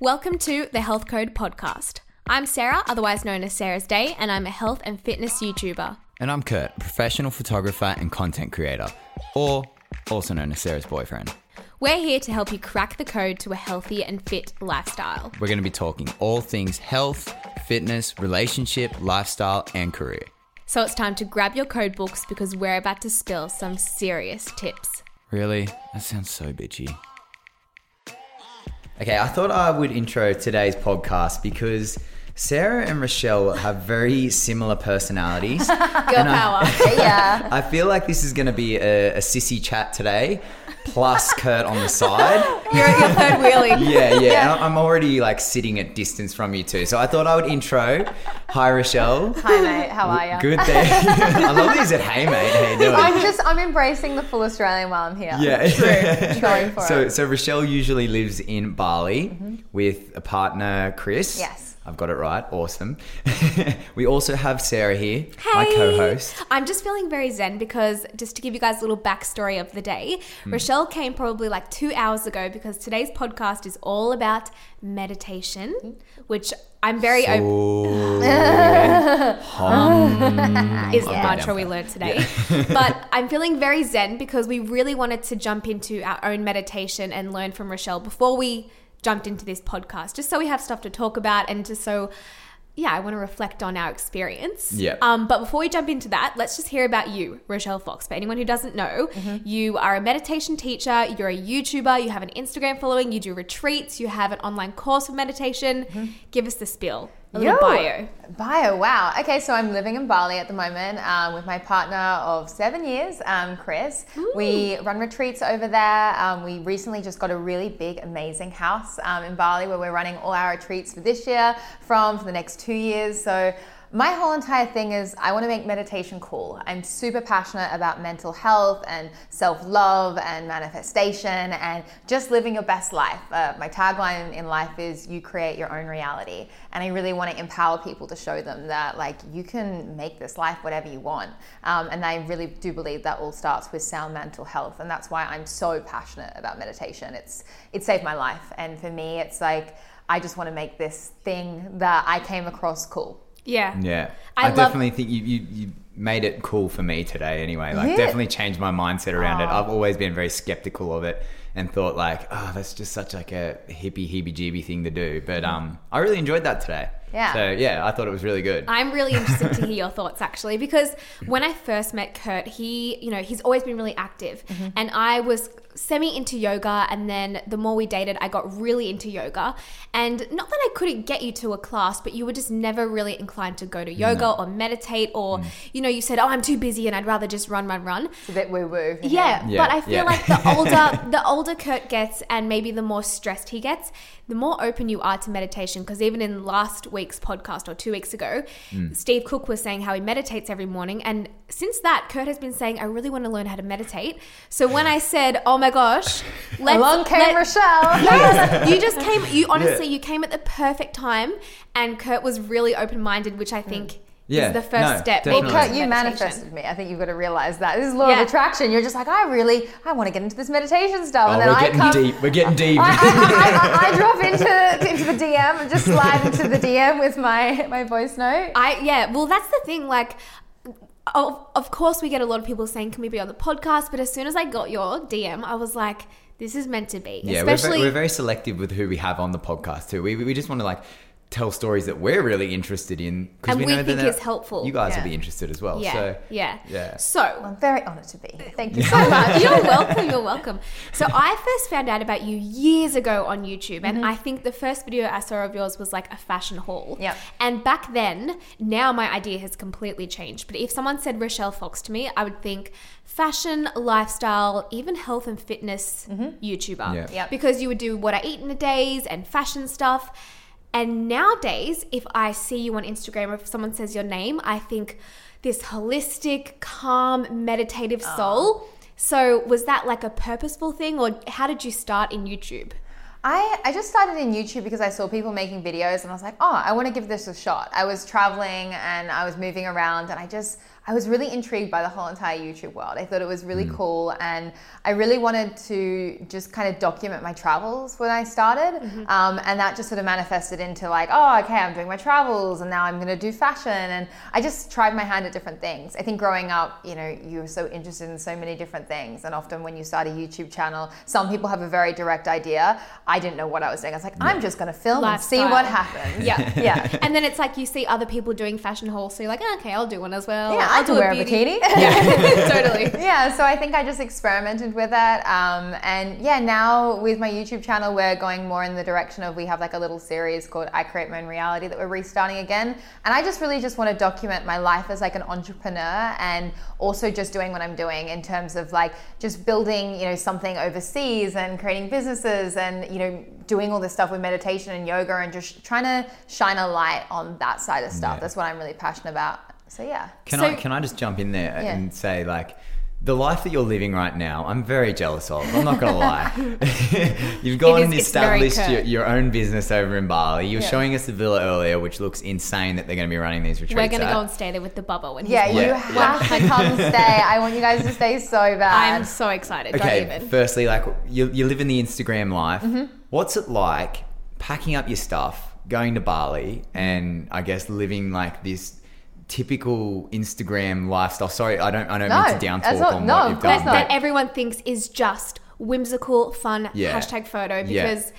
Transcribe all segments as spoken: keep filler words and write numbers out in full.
Welcome to the Health Code Podcast. I'm Sarah, otherwise known as Sarah's Day, and I'm a health and fitness YouTuber. And I'm Kurt, professional photographer and content creator, or also known as Sarah's boyfriend. We're here to help you crack the code to a healthy and fit lifestyle. We're going to be talking all things health, fitness, relationship, lifestyle, and career. So it's time to grab your code books because we're about to spill some serious tips. Really? That sounds so bitchy. Okay, I thought I would intro today's podcast because Sarah and Rochelle have very similar personalities. Girl power. I, yeah. I feel like this is going to be a, a sissy chat today, plus Kurt on the side. You're at your third wheelie. Yeah, yeah. yeah. I'm already like sitting at distance from you two. So I thought I would intro. Hi, Rochelle. Hi, mate. How are you? Good day. I love these at hey, mate. How you doing? I'm just, I'm embracing the full Australian while I'm here. Yeah. True. Going for so, it. So Rochelle usually lives in Bali mm-hmm. with a partner, Chris. Yes. I've got it right. Awesome. We also have Sarah here, hey. my co-host. I'm just feeling very zen because just to give you guys a little backstory of the day, mm. Rochelle came probably like two hours ago because today's podcast is all about meditation, which I'm very so open. Is the mantra we learned today. Yeah. But I'm feeling very zen because we really wanted to jump into our own meditation and learn from Rochelle before we jumped into this podcast, just so we have stuff to talk about and just so, yeah, I want to reflect on our experience. Yeah. Um, but before we jump into that, let's just hear about you, Rochelle Fox. For anyone who doesn't know, mm-hmm. you are a meditation teacher, you're a YouTuber, you have an Instagram following, you do retreats, you have an online course for meditation. Mm-hmm. Give us the spiel. A Yo, bio. Bio, wow. Okay, so I'm living in Bali at the moment um, with my partner of seven years, um, Chris. Ooh. We run retreats over there. Um, we recently just got a really big, amazing house um, in Bali where we're running all our retreats for this year from for the next two years. So my whole entire thing is I want to make meditation cool. I'm super passionate about mental health and self-love and manifestation and just living your best life. Uh, my tagline in life is you create your own reality. And I really want to empower people to show them that like you can make this life whatever you want. Um, and I really do believe that all starts with sound mental health. And that's why I'm so passionate about meditation. It's it saved my life. And for me, it's like I just want to make this thing that I came across cool. Yeah. Yeah. I, I definitely love- think you, you, you made it cool for me today anyway. Like yeah. definitely changed my mindset around oh. it. I've always been very skeptical of it and thought like, oh, that's just such like a hippie heebie-jeebie thing to do. But um, I really enjoyed that today. Yeah. So yeah, I thought it was really good. I'm really interested to hear your thoughts actually, because when I first met Kurt, he, you know, he's always been really active mm-hmm. and I was semi into yoga. And then the more we dated, I got really into yoga, and not that I couldn't get you to a class, but you were just never really inclined to go to yoga no. or meditate or, mm. you know, you said, oh, I'm too busy and I'd rather just run, run, run. It's a bit woo woo. Yeah, yeah. But I feel yeah. like the older, the older Kurt gets and maybe the more stressed he gets, the more open you are to meditation. Because even in last week's podcast or two weeks ago, mm. Steve Cook was saying how he meditates every morning. And since that, Kurt has been saying, I really want to learn how to meditate. So when I said, oh my gosh, let's, along came let, Rochelle. Yes, you just came, you honestly, yeah. you came at the perfect time. And Kurt was really open-minded, which I think mm. yeah, is the first no, step. Well, Kurt, you manifested me. I think you've got to realize that. This is law yeah. of attraction. You're just like, I really, I want to get into this meditation stuff. Oh, and then we're I getting come, deep. We're getting deep. I, I, I, I, I drop into, into the D M and just slide into the D M with my, my voice note. I Yeah, well, that's the thing. Like, of, of course, we get a lot of people saying, can we be on the podcast? But as soon as I got your D M, I was like, this is meant to be. Yeah, Especially, we're, very, we're very selective with who we have on the podcast too. We We just want to like... tell stories that we're really interested in because we, we know think that is helpful. You guys yeah. will be interested as well. Yeah. So, yeah. yeah. So I'm very honoured to be here. Thank you so much. You're welcome. You're welcome. So I first found out about you years ago on YouTube, and mm-hmm. I think the first video I saw of yours was like a fashion haul. Yeah. And back then, now my idea has completely changed. But if someone said Rochelle Fox to me, I would think fashion, lifestyle, even health and fitness mm-hmm. YouTuber. Yeah. Yep. Because you would do what I eat in a days and fashion stuff. And nowadays, if I see you on Instagram or if someone says your name, I think this holistic, calm, meditative oh. soul. So was that like a purposeful thing, or how did you start in YouTube? I, I just started in YouTube because I saw people making videos and I was like, oh, I want to give this a shot. I was traveling and I was moving around and I just... I was really intrigued by the whole entire YouTube world. I thought it was really mm. cool, and I really wanted to just kind of document my travels when I started, mm-hmm. um, and that just sort of manifested into like, oh, okay, I'm doing my travels, and now I'm going to do fashion, and I just tried my hand at different things. I think growing up, you know, you were so interested in so many different things, and often when you start a YouTube channel, some people have a very direct idea. I didn't know what I was doing. I was like, yeah. I'm just going to film Lifestyle. and see what happens. yeah, yeah. And then it's like you see other people doing fashion hauls, so you're like, oh, okay, I'll do one as well. Yeah. I can wear a bikini. Yeah, totally. Yeah, so I think I just experimented with that. Um, and yeah, now with my YouTube channel, we're going more in the direction of, we have like a little series called I Create My Own Reality that we're restarting again. And I just really just want to document my life as like an entrepreneur, and also just doing what I'm doing in terms of like just building, you know, something overseas and creating businesses and, you know, doing all this stuff with meditation and yoga and just trying to shine a light on that side of stuff. Yeah. That's what I'm really passionate about. So yeah. Can so, I can I just jump in there yeah. and say, like, the life that you're living right now, I'm very jealous of. I'm not going to lie. You've gone is, and established your, your own business over in Bali. You were yeah. showing us the villa earlier, which looks insane that they're going to be running these retreats. We're going to go and stay there with the bubble. When yeah, you yeah. have yeah. to come stay. I want you guys to stay so bad. I'm so excited. Okay, Don't even. Firstly, like, you, you live in the Instagram life. Mm-hmm. What's it like packing up your stuff, going to Bali, and I guess living like this typical Instagram lifestyle? Sorry, I don't I don't no, mean to down talk not, on no, what you've done. That everyone thinks is just whimsical, fun, yeah. hashtag photo, because yeah.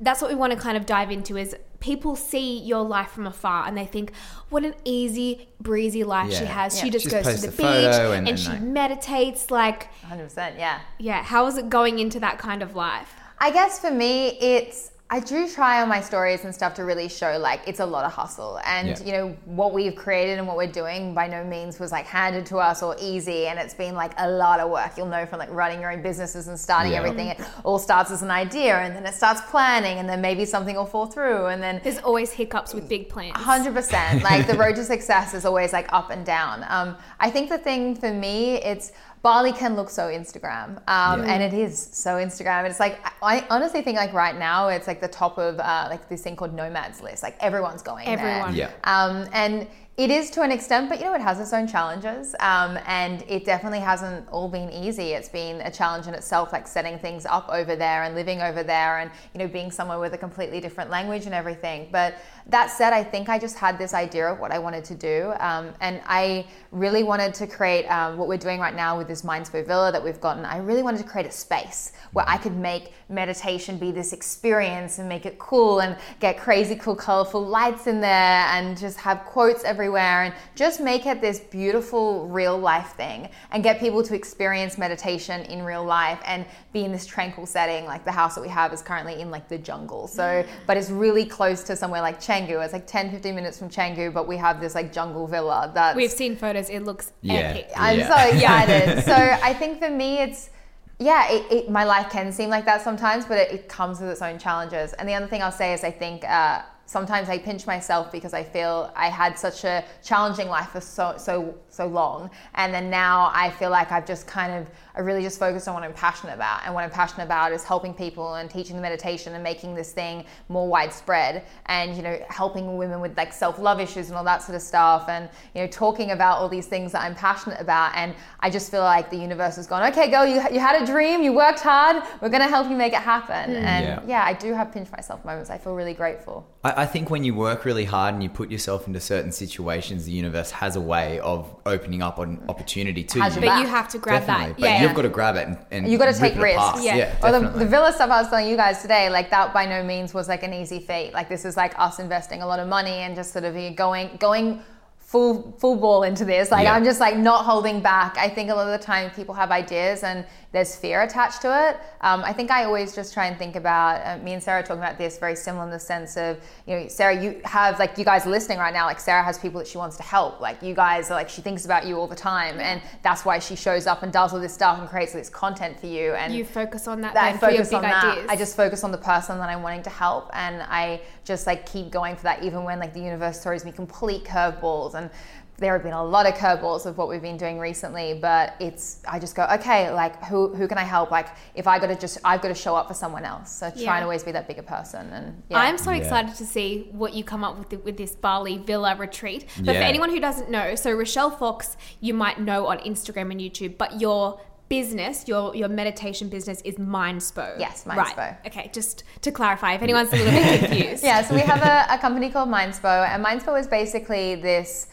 that's what we want to kind of dive into is people see your life from afar and they think, what an easy, breezy life yeah. she has. Yeah. She just, just goes to the, the beach and, and she like, meditates. Like one hundred percent, yeah. Yeah, how is it going into that kind of life? I guess for me, it's... I do try on my stories and stuff to really show like it's a lot of hustle, and yeah. you know what we've created and what we're doing by no means was like handed to us or easy, and it's been like a lot of work. You'll know from like running your own businesses and starting yeah. everything, it all starts as an idea and then it starts planning and then maybe something will fall through, and then there's always hiccups with big plans. one hundred percent Like the road to success is always like up and down. Um, I think the thing for me, it's Bali can look so Instagram, um, yeah. and it is so Instagram. It's like, I honestly think like right now it's like the top of uh, like this thing called Nomad's List. Like everyone's going Everyone. there. Yeah. Um, and it is to an extent, but you know, it has its own challenges, um, and it definitely hasn't all been easy. It's been a challenge in itself, like setting things up over there and living over there and, you know, being somewhere with a completely different language and everything. But that said, I think I just had this idea of what I wanted to do, um, and I really wanted to create um, what we're doing right now with this Mindspo Villa that we've gotten. I really wanted to create a space where I could make meditation be this experience and make it cool and get crazy cool, colorful lights in there and just have quotes everywhere. And just make it this beautiful real life thing and get people to experience meditation in real life and be in this tranquil setting. Like the house that we have is currently in like the jungle, so but it's really close to somewhere like Canggu. It's like ten fifteen minutes from Canggu, but we have this like jungle villa that we've seen photos. It looks yeah. epic. I'm yeah. so excited. So I think for me it's yeah, it, it, my life can seem like that sometimes, but it, it comes with its own challenges. And the other thing I'll say is I think uh, sometimes I pinch myself because I feel I had such a challenging life for so so so long, and then now I feel like I've just kind of I really just focused on what I'm passionate about, and what I'm passionate about is helping people and teaching the meditation and making this thing more widespread, and you know helping women with like self-love issues and all that sort of stuff, and you know talking about all these things that I'm passionate about. And I just feel like the universe has gone, okay girl, you you had a dream, you worked hard, we're gonna help you make it happen. Mm. And yeah. yeah, I do have pinch myself moments. I feel really grateful. I, I think when you work really hard and you put yourself into certain situations, the universe has a way of opening up an opportunity to has you. But you have to grab definitely. that. But yeah, you've got to grab it, and, and you've got to take risks. Yeah. yeah or the, the villa stuff I was telling you guys today, like that by no means was like an easy feat. Like this is like us investing a lot of money and just sort of going going full full ball into this. Like yeah. I'm just like not holding back. I think a lot of the time people have ideas and there's fear attached to it. Um, I think I always just try and think about, uh, me and Sarah are talking about this very similar in the sense of, you know, Sarah, you have like, you guys are listening right now, like Sarah has people that she wants to help. Like you guys are like, she thinks about you all the time, and that's why she shows up and does all this stuff and creates all this content for you. And you focus on that, that then for your big on ideas. That. I just focus on the person that I'm wanting to help, and I just like keep going for that even when like the universe throws me complete curveballs. And there have been a lot of curveballs of what we've been doing recently, but it's, I just go, okay, like who who can I help? Like if I got to just, I've got to show up for someone else. So yeah. try and always be that bigger person. And yeah. I'm so yeah. excited to see what you come up with the, with this Bali Villa retreat. But yeah. for anyone who doesn't know, so Rochelle Fox, you might know on Instagram and YouTube, but your business, your your meditation business is Mindspo. Yes, Mindspo. Right. Okay, just to clarify, if anyone's a little bit confused. Yeah, so we have a, a company called Mindspo, and Mindspo is basically this...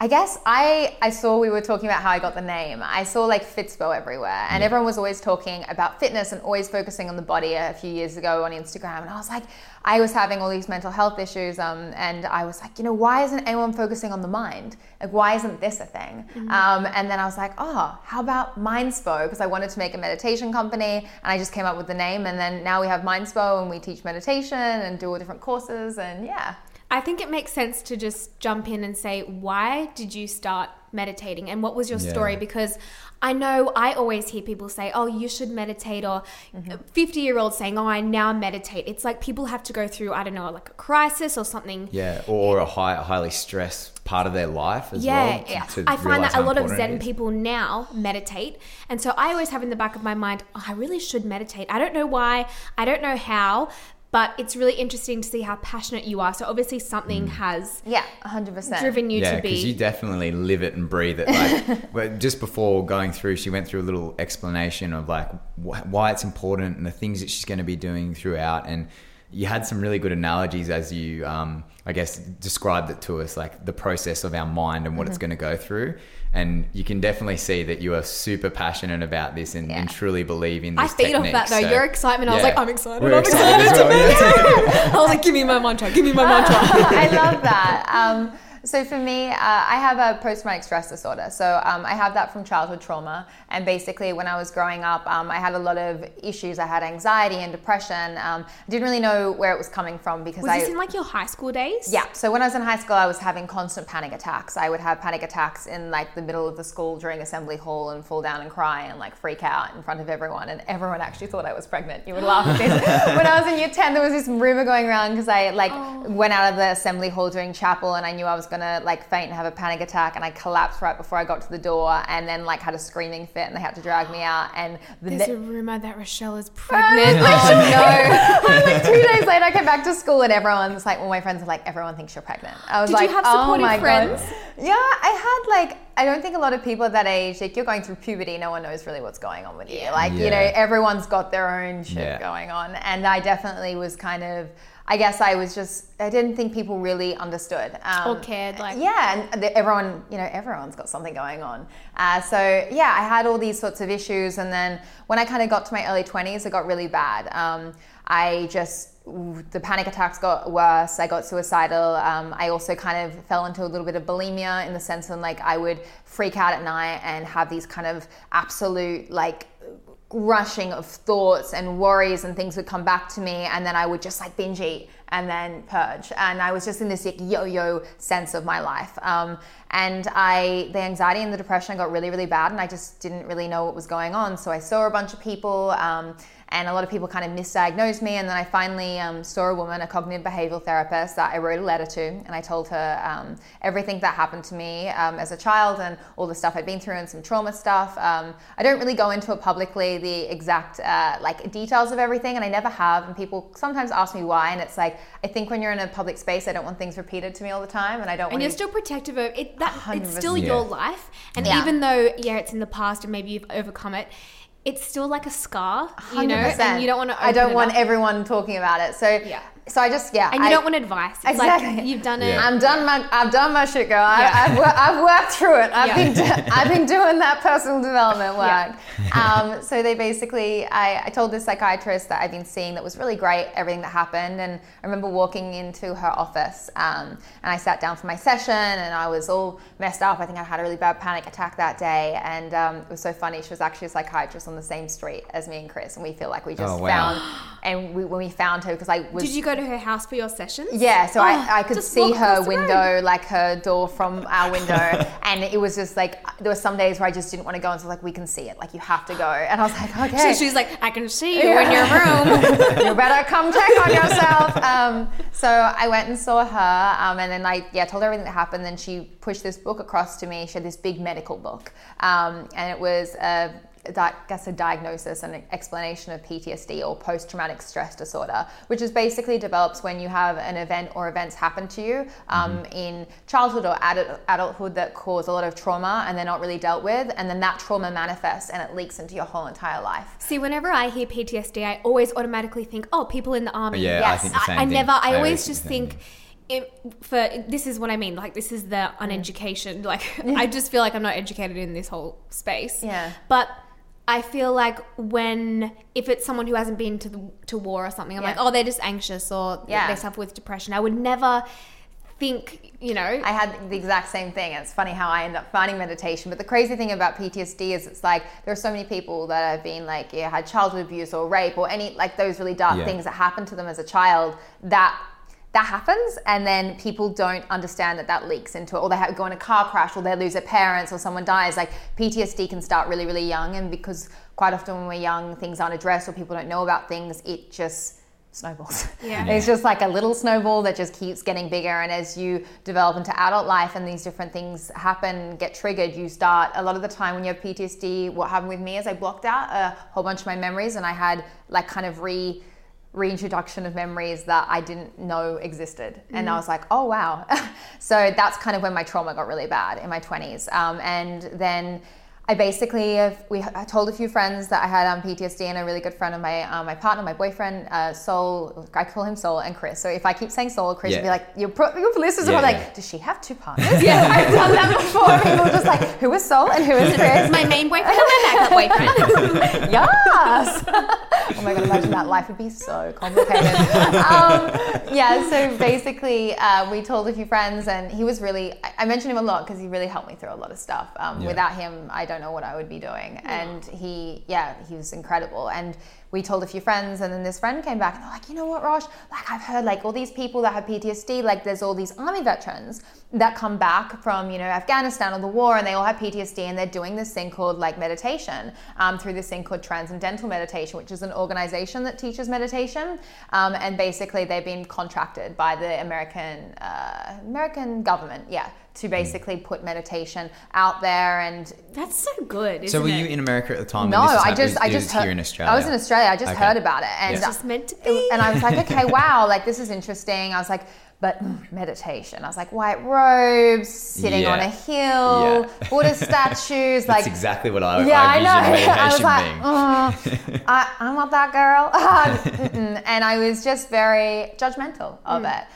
I guess I, I saw we were talking about how I got the name. I saw like Fitspo everywhere, and yeah. everyone was always talking about fitness and always focusing on the body a few years ago on Instagram. And I was like, I was having all these mental health issues, um, and I was like, you know, why isn't anyone focusing on the mind? Like, why isn't this a thing? Mm-hmm. Um, and then I was like, oh, how about Mindspo? Because I wanted to make a meditation company, and I just came up with the name. And then now we have Mindspo, and we teach meditation and do all different courses, and yeah. I think it makes sense to just jump in and say, why did you start meditating and what was your yeah. story? Because I know I always hear people say, oh, you should meditate, or fifty-year-olds mm-hmm. saying, oh, I now meditate. It's like people have to go through, I don't know, like a crisis or something. Yeah, or a high, highly stressed part of their life as yeah, well. Yeah, I find that a lot of Zen people now meditate. And so I always have in the back of my mind, oh, I really should meditate. I don't know why. I don't know how. But it's really interesting to see how passionate you are. So obviously something mm. has yeah, one hundred percent driven you yeah, to be. Yeah, because you definitely live it and breathe it. Like, but just before going through, she went through a little explanation of like wh- why it's important and the things that she's going to be doing throughout. And you had some really good analogies as you, um, I guess, described it to us, like the process of our mind and what mm-hmm. it's going to go through. And you can definitely see that you are super passionate about this and, yeah. and truly believe in this technique. I feed technique, off that though. So, your excitement, yeah. I was like, I'm excited. We're I'm excited, excited to well, meet yeah. you. I was like, give me my mantra. Give me my mantra. I love that. Um, So for me, uh, I have a post-traumatic stress disorder. So um, I have that from childhood trauma. And basically when I was growing up, um, I had a lot of issues. I had anxiety and depression. Um, I didn't really know where it was coming from because was I... Was this in like your high school days? Yeah. So when I was in high school, I was having constant panic attacks. I would have panic attacks in like the middle of the school during assembly hall and fall down and cry and like freak out in front of everyone. And everyone actually thought I was pregnant. You would laugh at this. When I was in year ten, there was this rumor going around because I like oh. went out of the assembly hall during chapel and I knew I was gonna like faint and have a panic attack, and I collapsed right before I got to the door, and then like had a screaming fit, and they had to drag me out. And the there's ne- a rumor that Rochelle is pregnant. Oh no! Like two days later, I came back to school, and everyone's like, well, my friends are like, everyone thinks you're pregnant. I was Did like, you have supportive oh my friends? God. Yeah, I had like. I don't think a lot of people at that age, like you're going through puberty, no one knows really what's going on with you. Like, yeah. you know, everyone's got their own shit yeah. going on. And I definitely was kind of, I guess I was just, I didn't think people really understood. Um, or cared. Like. Yeah, and everyone, you know, everyone's got something going on. Uh, so yeah, I had all these sorts of issues. And then when I kind of got to my early twenties, it got really bad. Um, I just... the panic attacks got worse. I got suicidal. Um, I also kind of fell into a little bit of bulimia in the sense when like I would freak out at night and have these kind of absolute like rushing of thoughts and worries and things would come back to me, and then I would just like binge eat and then purge, and I was just in this like, yo-yo sense of my life. Um, and I, the anxiety and the depression got really, really bad, and I just didn't really know what was going on. So I saw a bunch of people, um, and a lot of people kind of misdiagnosed me. And then I finally um, saw a woman, a cognitive behavioral therapist that I wrote a letter to. And I told her um, everything that happened to me um, as a child and all the stuff I'd been through and some trauma stuff. Um, I don't really go into it publicly, the exact uh, like details of everything. And I never have. And people sometimes ask me why. And it's like, I think when you're in a public space, I don't want things repeated to me all the time. And I don't and want And you're to... still protective of it. That, it's still yeah. your life. And yeah. even though, yeah, it's in the past and maybe you've overcome it, it's still like a scar, you know, one hundred percent. And you don't want to open I don't want up. everyone talking about it. So yeah. so I just, yeah. And you I, don't want advice. It's exactly. like you've done it. Yeah. I'm done my, I've done my shit, girl. I, yeah. I've, wor- I've worked through it. I've, yeah. been do- I've been doing that personal development work. Yeah. Um, so they basically, I, I told this psychiatrist that I've been seeing that was really great, everything that happened. And I remember walking into her office um, and I sat down for my session and I was all messed up. I think I had a really bad panic attack that day. And um, it was so funny. She was actually a psychiatrist on the same street as me and Chris. And we feel like we just oh, wow. found, and we, when we found her, because I was- Did you go to her house for your sessions? Yeah, so oh, I, I could see her window, like her door from our window. And it was just like, there were some days where I just didn't want to go. And so like, we can see it. Like, you have to go. And I was like, okay. So she's like, I can see you yeah. in your room. You better come check on yourself. Um, so I went and saw her. Um, and then I yeah, told her everything that happened. Then she pushed this book across to me. She had this big medical book. Um, and it was a... Uh, I guess a diagnosis and an explanation of P T S D or post-traumatic stress disorder, which is basically develops when you have an event or events happen to you um, mm-hmm. in childhood or ad- adulthood that cause a lot of trauma and they're not really dealt with, and then that trauma manifests and it leaks into your whole entire life. See, whenever I hear P T S D, I always automatically think, oh, people in the army. Yeah, yes. I think the same I, I thing. Never, I, I always think just think... Thing. It, for this is what I mean, like this is the uneducation, like yeah. I just feel like I'm not educated in this whole space. Yeah. But I feel like when if it's someone who hasn't been to the, to war or something, I'm yeah. like, oh, they're just anxious or yeah. they suffer with depression. I would never think, you know. I had the exact same thing. It's funny how I end up finding meditation. But the crazy thing about P T S D is it's like there are so many people that have been like yeah had childhood abuse or rape or any like those really dark yeah. things that happened to them as a child that. That happens, and then people don't understand that that leaks into it, or they have, go in a car crash, or they lose their parents, or someone dies. Like P T S D can start really, really young, and because quite often when we're young, things aren't addressed, or people don't know about things, it just snowballs. Yeah. Yeah. It's just like a little snowball that just keeps getting bigger, and as you develop into adult life and these different things happen, get triggered, you start, a lot of the time when you have P T S D, what happened with me is I blocked out a whole bunch of my memories, and I had like kind of re... reintroduction of memories that I didn't know existed. And mm. I was like, oh, wow. So that's kind of when my trauma got really bad in my twenties. Um, and then I basically, have, we I told a few friends that I had um, P T S D, and a really good friend of my uh, my partner, my boyfriend, uh, Sol, I call him Sol, and Chris. So if I keep saying Sol, Chris yeah. would be like, your, pro- your listeners yeah, are like, yeah. does she have two partners? Yeah, I've done that before. People are just like, who is Sol and who is Chris? My main boyfriend and my backup boyfriend. Yes. Oh my God, imagine that. Life would be so complicated. um, yeah, so basically uh, we told a few friends, and he was really, I, I mentioned him a lot because he really helped me through a lot of stuff. Um, yeah. Without him, I don't know what I would be doing. And he yeah he was incredible, and we told a few friends, and then this friend came back and they're like, you know what, Rosh, like I've heard like all these people that have P T S D, like there's all these army veterans that come back from, you know, Afghanistan or the war, and they all have P T S D, and they're doing this thing called like meditation um, through this thing called Transcendental Meditation, which is an organization that teaches meditation, um, and basically they've been contracted by the American uh, American government yeah to basically put meditation out there. And that's so good, isn't So were it? You in America at the time? No, I just, I just heard, here in Australia. I was in Australia. I just okay. heard about it. And yeah. it's just meant to be. And I was like, okay, wow, like this is interesting. I was like, but meditation. I was like, white robes, sitting yeah. on a hill, yeah. Buddhist statues. That's like exactly what I, yeah, I, I know. Meditation I was like, being. Oh, I, I'm not that girl. And I was just very judgmental of mm. it.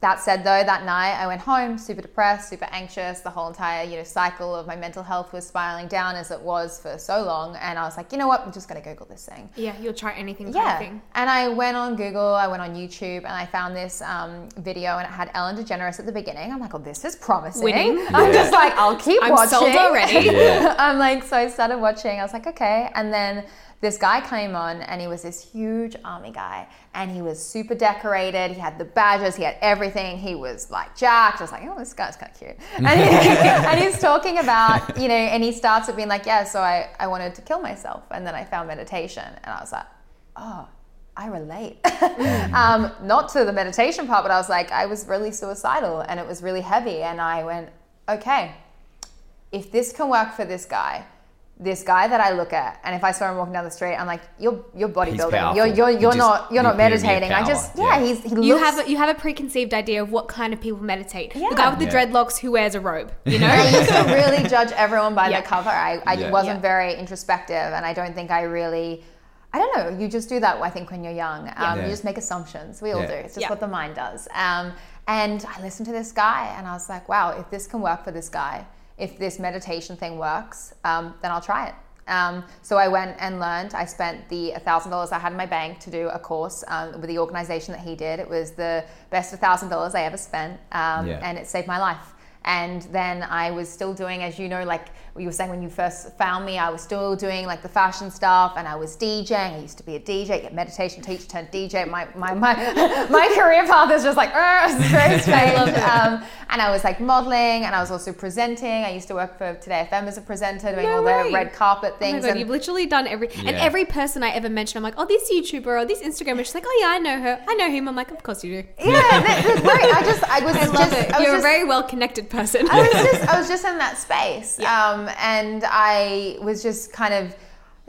That said, though, that night I went home super depressed, super anxious. The whole entire, you know, cycle of my mental health was spiraling down as it was for so long. And I was like, you know what? I'm just going to Google this thing. Yeah, you'll try anything. Yeah. Thing. And I went on Google, I went on YouTube, and I found this um, video, and it had Ellen DeGeneres at the beginning. I'm like, oh, this is promising. Winning. Yeah. I'm just like, I'll keep I'm watching. I'm sold already. Yeah. I'm like, so I started watching. I was like, okay. And then this guy came on, and he was this huge army guy, and he was super decorated. He had the badges, he had everything. He was like jacked. I was like, oh, this guy's kind of cute. And, he, and he's talking about, you know, and he starts at being like, yeah, so I, I wanted to kill myself. And then I found meditation, and I was like, oh, I relate. um, not to the meditation part, but I was like, I was really suicidal, and it was really heavy. And I went, okay, if this can work for this guy, this guy that I look at, and if I saw him walking down the street, I'm like, you're you're bodybuilding. You're you're you're just, not you're not meditating. I just yeah, yeah. he's he looks. You have a, you have a preconceived idea of what kind of people meditate. Yeah. The guy with the yeah. dreadlocks who wears a robe. You know, I used to really judge everyone by yeah. their cover. I I yeah. wasn't yeah. very introspective, and I don't think I really. I don't know. You just do that. I think when you're young, um, yeah. you just make assumptions. We all yeah. do. It's just yeah. what the mind does. Um, and I listened to this guy, and I was like, wow, if this can work for this guy. If this meditation thing works, um, then I'll try it. Um, so I went and learned. I spent the one thousand dollars I had in my bank to do a course um, with the organization that he did. It was the best one thousand dollars I ever spent, um, yeah. and it saved my life. And then I was still doing, as you know, like you were saying when you first found me, I was still doing like the fashion stuff, and I was DJing. I used to be a D J, get meditation teacher turned D J. My my my, my career path is just like, very strange. Um, and I was like modeling, and I was also presenting. I used to work for Today F M as a presenter, doing no all way. the red carpet things. Oh my God, and you've literally done every, yeah. and every person I ever mentioned, I'm like, oh, this YouTuber or this Instagrammer. She's like, oh yeah, I know her, I know him. I'm like, of course you do. Yeah, that, that's great. I just, I was I love just, it. I was You're just, a very well connected person. Person. I was just, I was just in that space, yeah. um, and I was just kind of,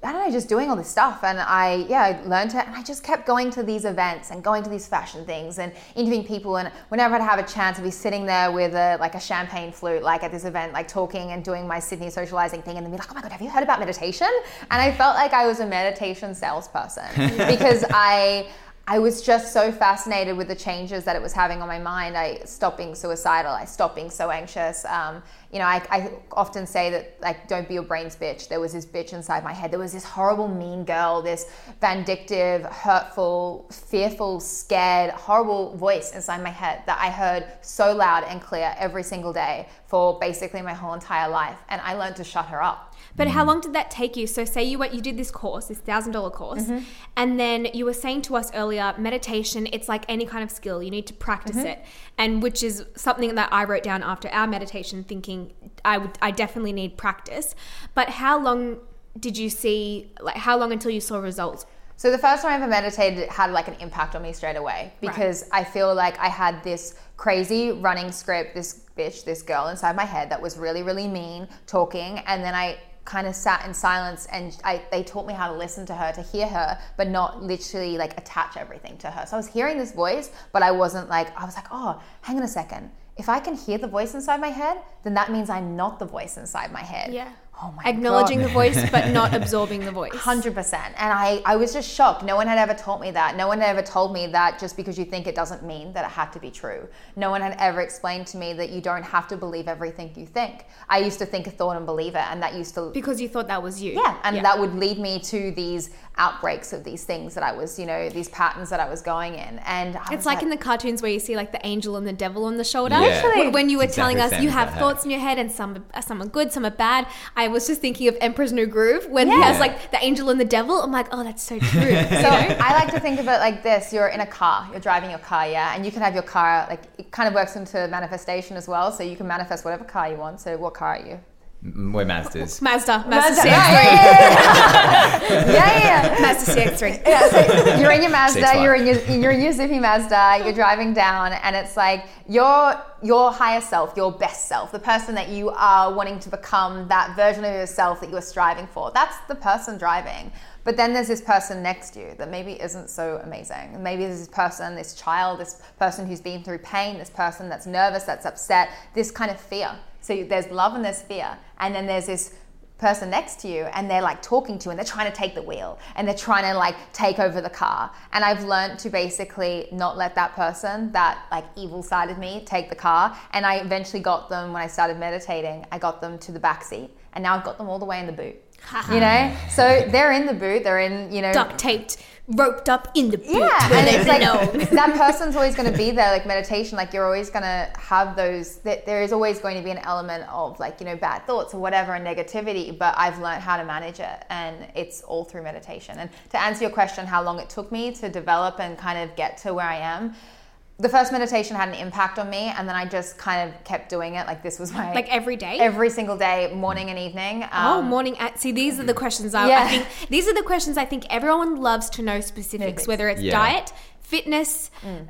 I don't know, just doing all this stuff, and I, yeah, I learned it, and I just kept going to these events and going to these fashion things and interviewing people, and whenever I'd have a chance, I'd be sitting there with a, like a champagne flute, like at this event, like talking and doing my Sydney socializing thing, and then be like, oh my God, have you heard about meditation? And I felt like I was a meditation salesperson because I. I was just so fascinated with the changes that it was having on my mind. I stopped being suicidal. I stopped being so anxious. Um, you know, I, I often say that, like, don't be your brain's bitch. There was this bitch inside my head. There was this horrible, mean girl, this vindictive, hurtful, fearful, scared, horrible voice inside my head that I heard so loud and clear every single day for basically my whole entire life. And I learned to shut her up. But how long did that take you? So say you went, you did this course, this one thousand dollars course, mm-hmm. and then you were saying to us earlier, meditation, it's like any kind of skill. You need to practice mm-hmm. it. And which is something that I wrote down after our meditation, thinking I would, I definitely need practice. But how long did you see, like how long until you saw results? So the first time I ever meditated, it had like an impact on me straight away because right. I feel like I had this crazy running script, this bitch, this girl inside my head that was really, really mean talking. And then I kind of sat in silence, and I, they taught me how to listen to her, to hear her, but not literally like attach everything to her. So I was hearing this voice, but I wasn't like, I was like, oh, hang on a second. If I can hear the voice inside my head, then that means I'm not the voice inside my head. Yeah. Oh my Acknowledging God. the voice, but not absorbing the voice. one hundred percent. And I, I was just shocked. No one had ever taught me that. No one had ever told me that just because you think it doesn't mean that it had to be true. No one had ever explained to me that you don't have to believe everything you think. I used to think a thought and believe it, and that used to... Because you thought that was you. Yeah, and yeah. that would lead me to these outbreaks of these things that I was, you know, these patterns that I was going in. And I It's like, like in the cartoons where you see like the angel and the devil on the shoulder. Yeah. When you were exactly telling us you have thoughts in your head and some, some are good, some are bad. I I was just thinking of Emperor's New Groove when yeah. he has like the angel and the devil. I'm like, oh, that's so true. So you know? I like to think of it like this. You're in a car, you're driving your car, yeah, and you can have your car, like it kind of works into manifestation as well. So you can manifest whatever car you want. So what car are you? We're Mazdas. Mazda. Mazda, Mazda. Yeah, yeah, yeah. yeah, yeah. Mazda C X three. Yeah, so you're in your Mazda, you're in your, you're in your zippy Mazda, you're driving down, and it's like your your higher self, your best self, the person that you are wanting to become, that version of yourself that you are striving for. That's the person driving. But then there's this person next to you that maybe isn't so amazing. Maybe there's this person, this child, this person who's been through pain, this person that's nervous, that's upset, this kind of fear. So there's love and there's fear. And then there's this person next to you, and they're like talking to you, and they're trying to take the wheel, and they're trying to like take over the car. And I've learned to basically not let that person, that like evil side of me, take the car. And I eventually got them, when I started meditating, I got them to the backseat, and now I've got them all the way in the boot. You know, so they're in the boot, they're in, you know, duct taped, roped up in the boot. Yeah, and it's like, no. that person's always going to be there, like meditation, like you're always going to have those, that there is always going to be an element of like, you know, bad thoughts or whatever and negativity, but I've learned how to manage it, and it's all through meditation. And to answer your question, how long it took me to develop and kind of get to where I am, the first meditation had an impact on me, and then I just kind of kept doing it. Like this was my... Like every day? Every single day, morning and evening. Um, oh, morning. At, see, these are the questions I, yeah. I think... These are the questions I think everyone loves to know specifics, whether it's yeah. diet, fitness... Mm.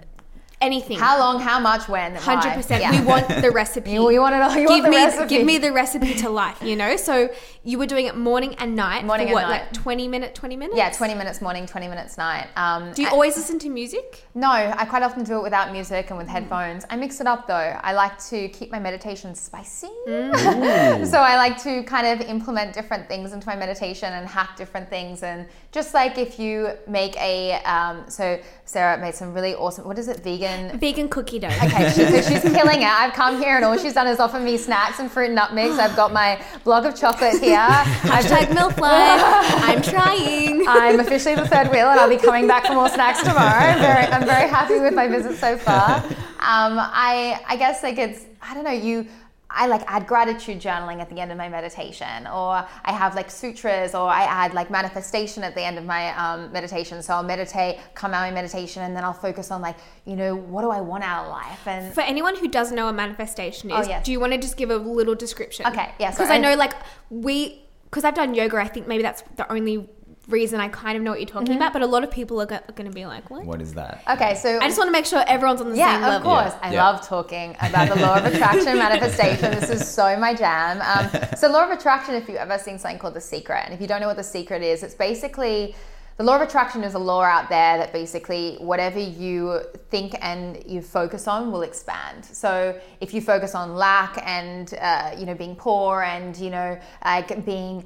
Anything. How long, how much, when, and one hundred percent. Yeah. We want the recipe. You, you want it all. You give want the me, recipe. Give me the recipe to life, you know? So you were doing it morning and night. Morning for what, and night. Like twenty minutes? Yeah, twenty minutes morning, twenty minutes night. Um, do you I, always listen to music? No, I quite often do it without music and with headphones. Mm. I mix it up though. I like to keep my meditation spicy. Mm. So I like to kind of implement different things into my meditation and hack different things. And just like if you make a, um, so Sarah made some really awesome, what is it, vegan? Vegan cookie dough. Okay, she, so she's killing it. I've come here and all she's done is offer me snacks and fruit and nutmegs. I've got my block of chocolate here. Hashtag MilfLife. I'm trying. I'm officially the third wheel, and I'll be coming back for more snacks tomorrow. I'm very, I'm very happy with my visit so far. Um, I, I guess like it's, I don't know, you... I like add gratitude journaling at the end of my meditation, or I have like sutras, or I add like manifestation at the end of my um, meditation. So I'll meditate, come out of my meditation, and then I'll focus on like, you know, what do I want out of life? And for anyone who doesn't know what manifestation is, oh, yes. do you want to just give a little description? Okay, yes. Because I know like we, because I've done yoga, I think maybe that's the only reason I kind of know what you're talking mm-hmm. about, but a lot of people are go- going to be like, what? What is that? Okay, so I just want to make sure everyone's on the yeah, same level. Yeah, of course. I yeah. love talking about the law of attraction manifestation. This is so my jam. Um, so law of attraction, if you've ever seen something called The Secret, and if you don't know what The Secret is, it's basically the law of attraction is a law out there that basically whatever you think and you focus on will expand. So if you focus on lack and, uh, you know, being poor and, you know, like being...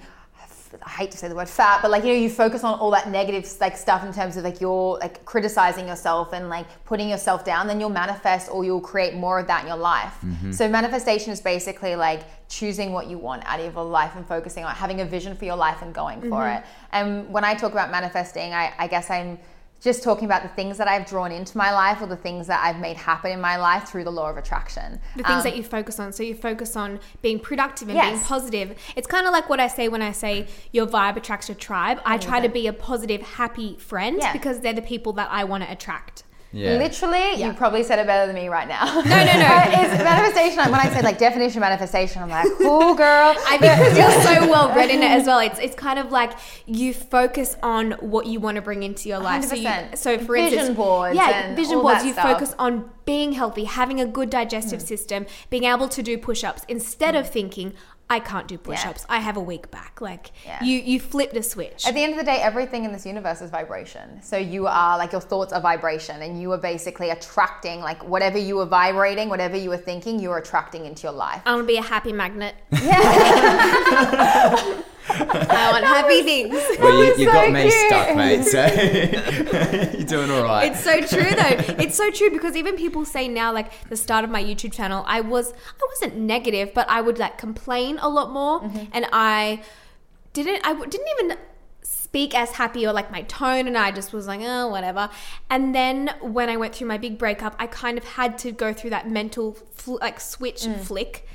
I hate to say the word fat, but like, you know, you focus on all that negative like stuff in terms of like you're like criticizing yourself and like putting yourself down, then you'll manifest or you'll create more of that in your life. Mm-hmm. So manifestation is basically like choosing what you want out of your life and focusing on having a vision for your life and going mm-hmm. for it. And when I talk about manifesting, I, I guess I'm just talking about the things that I've drawn into my life or the things that I've made happen in my life through the law of attraction. The things um, that you focus on. So you focus on being productive and yes. being positive. It's kind of like what I say when I say your vibe attracts your tribe. I try to be a positive, happy friend yeah. because they're the people that I want to attract. Yeah. Literally, yeah. you probably said it better than me right now. No, no, no. It's manifestation. When I said like definition of manifestation, I'm like, cool, girl. I think because you're so well read in it as well. It's it's kind of like you focus on what you want to bring into your life. one hundred percent. So, you, so for vision instance, boards yeah, and vision all boards. That you stuff. Focus on being healthy, having a good digestive mm. system, being able to do push-ups instead mm. of thinking, I can't do push-ups. Yeah. I have a weak back. Like yeah. you, you flip the switch. At the end of the day, everything in this universe is vibration. So you are like your thoughts are vibration, and you are basically attracting like whatever you were vibrating, whatever you were thinking, you are attracting into your life. I want to be a happy magnet. Yeah. I want that happy was, things. Well, you, you so got me cute. Stuck, mate. So you're doing all right. It's so true, though. It's so true because even people say now, like the start of my YouTube channel, I was I wasn't negative, but I would like complain a lot more, mm-hmm. and I didn't I didn't even speak as happy or like my tone, and I just was like, oh, whatever. And then when I went through my big breakup, I kind of had to go through that mental fl- like switch mm. and flick.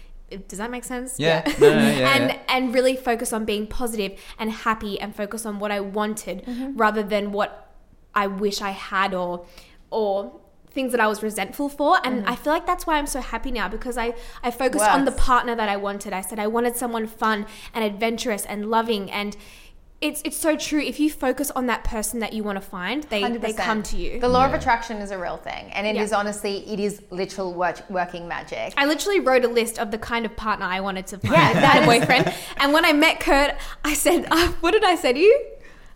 Does that make sense? Yeah. yeah. No, no, yeah and yeah. and really focus on being positive and happy and focus on what I wanted mm-hmm. rather than what I wish I had or or things that I was resentful for. And mm-hmm. I feel like that's why I'm so happy now because I, I focused Worse. on the partner that I wanted. I said I wanted someone fun and adventurous and loving, and It's it's so true. If you focus on that person that you want to find, they, they come to you. The law yeah. of attraction is a real thing. And it yeah. is honestly, it is literal work, working magic. I literally wrote a list of the kind of partner I wanted to find. Yeah, that boyfriend. And when I met Kurt, I said, uh, what did I say to you?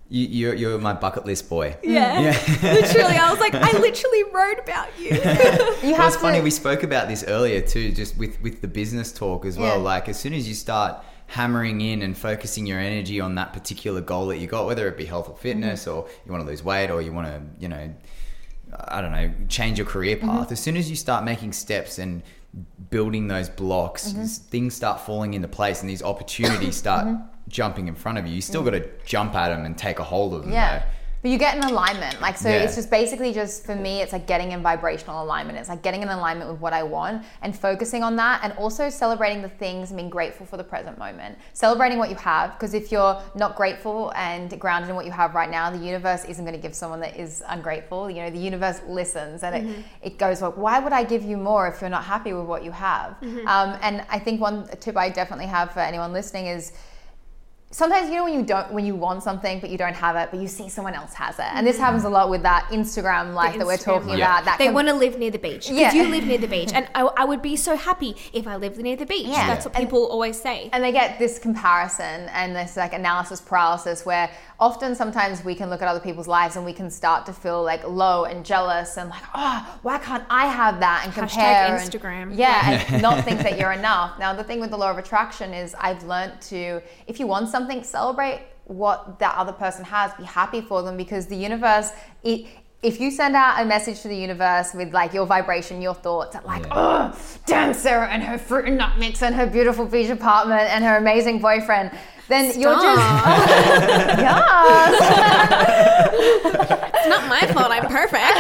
You, you're, you're my bucket list boy. Yeah. yeah. Literally. I was like, I literally wrote about you. you well, have it's to... funny. We spoke about this earlier too, just with, with the business talk as well. Yeah. Like as soon as you start hammering in and focusing your energy on that particular goal that you got, whether it be health or fitness mm-hmm. or you want to lose weight or you want to, you know, I don't know, change your career path. Mm-hmm. As soon as you start making steps and building those blocks, mm-hmm. things start falling into place and these opportunities start mm-hmm. jumping in front of you. You still mm-hmm. got to jump at them and take a hold of them yeah. though. But you get in alignment. Like, so yeah. it's just basically just for me, it's like getting in vibrational alignment. It's like getting in alignment with what I want and focusing on that, and also celebrating the things and being grateful for the present moment. Celebrating what you have, because if you're not grateful and grounded in what you have right now, the universe isn't going to give someone that is ungrateful. You know, the universe listens and mm-hmm. it, it goes, well, why would I give you more if you're not happy with what you have? Mm-hmm. Um, and I think one tip I definitely have for anyone listening is, sometimes, you know, when you don't, when you want something but you don't have it, but you see someone else has it, and this happens a lot with that Instagram life Instagram that we're talking life. about. That they com- want to live near the beach. Yeah, you live near the beach, and I, I would be so happy if I lived near the beach. Yeah. That's what people and, always say. And they get this comparison and this like analysis paralysis, where often sometimes we can look at other people's lives and we can start to feel like low and jealous and like, oh, why can't I have that? And compare Hashtag Instagram. And, yeah, yeah, and not think that you're enough. Now the thing with the law of attraction is I've learned to, if you want something, Something, celebrate what that other person has, be happy for them, because the universe, it, if you send out a message to the universe with like your vibration, your thoughts, like, yeah. oh, damn Sarah and her fruit and nut mix and her beautiful beach apartment and her amazing boyfriend, then Stop. you're just, yes. It's not my fault, I'm perfect.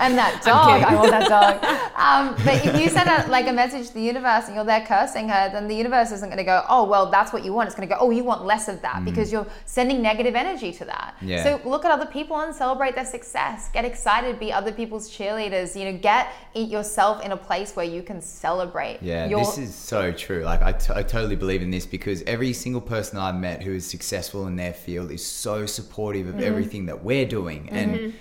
And that dog, I want that dog. Um, but if you send out like a message to the universe and you're there cursing her, then the universe isn't going to go, oh, well, that's what you want. It's going to go, oh, you want less of that mm. because you're sending negative energy to that. Yeah. So look at other people and celebrate their success. Get excited, be other people's cheerleaders, you know, get yourself in a place where you can celebrate. Yeah, your- this is so true. Like I, t- I totally believe in this because every single person I've met who is successful in their field is so supportive of mm. everything that we're doing. Mm-hmm. And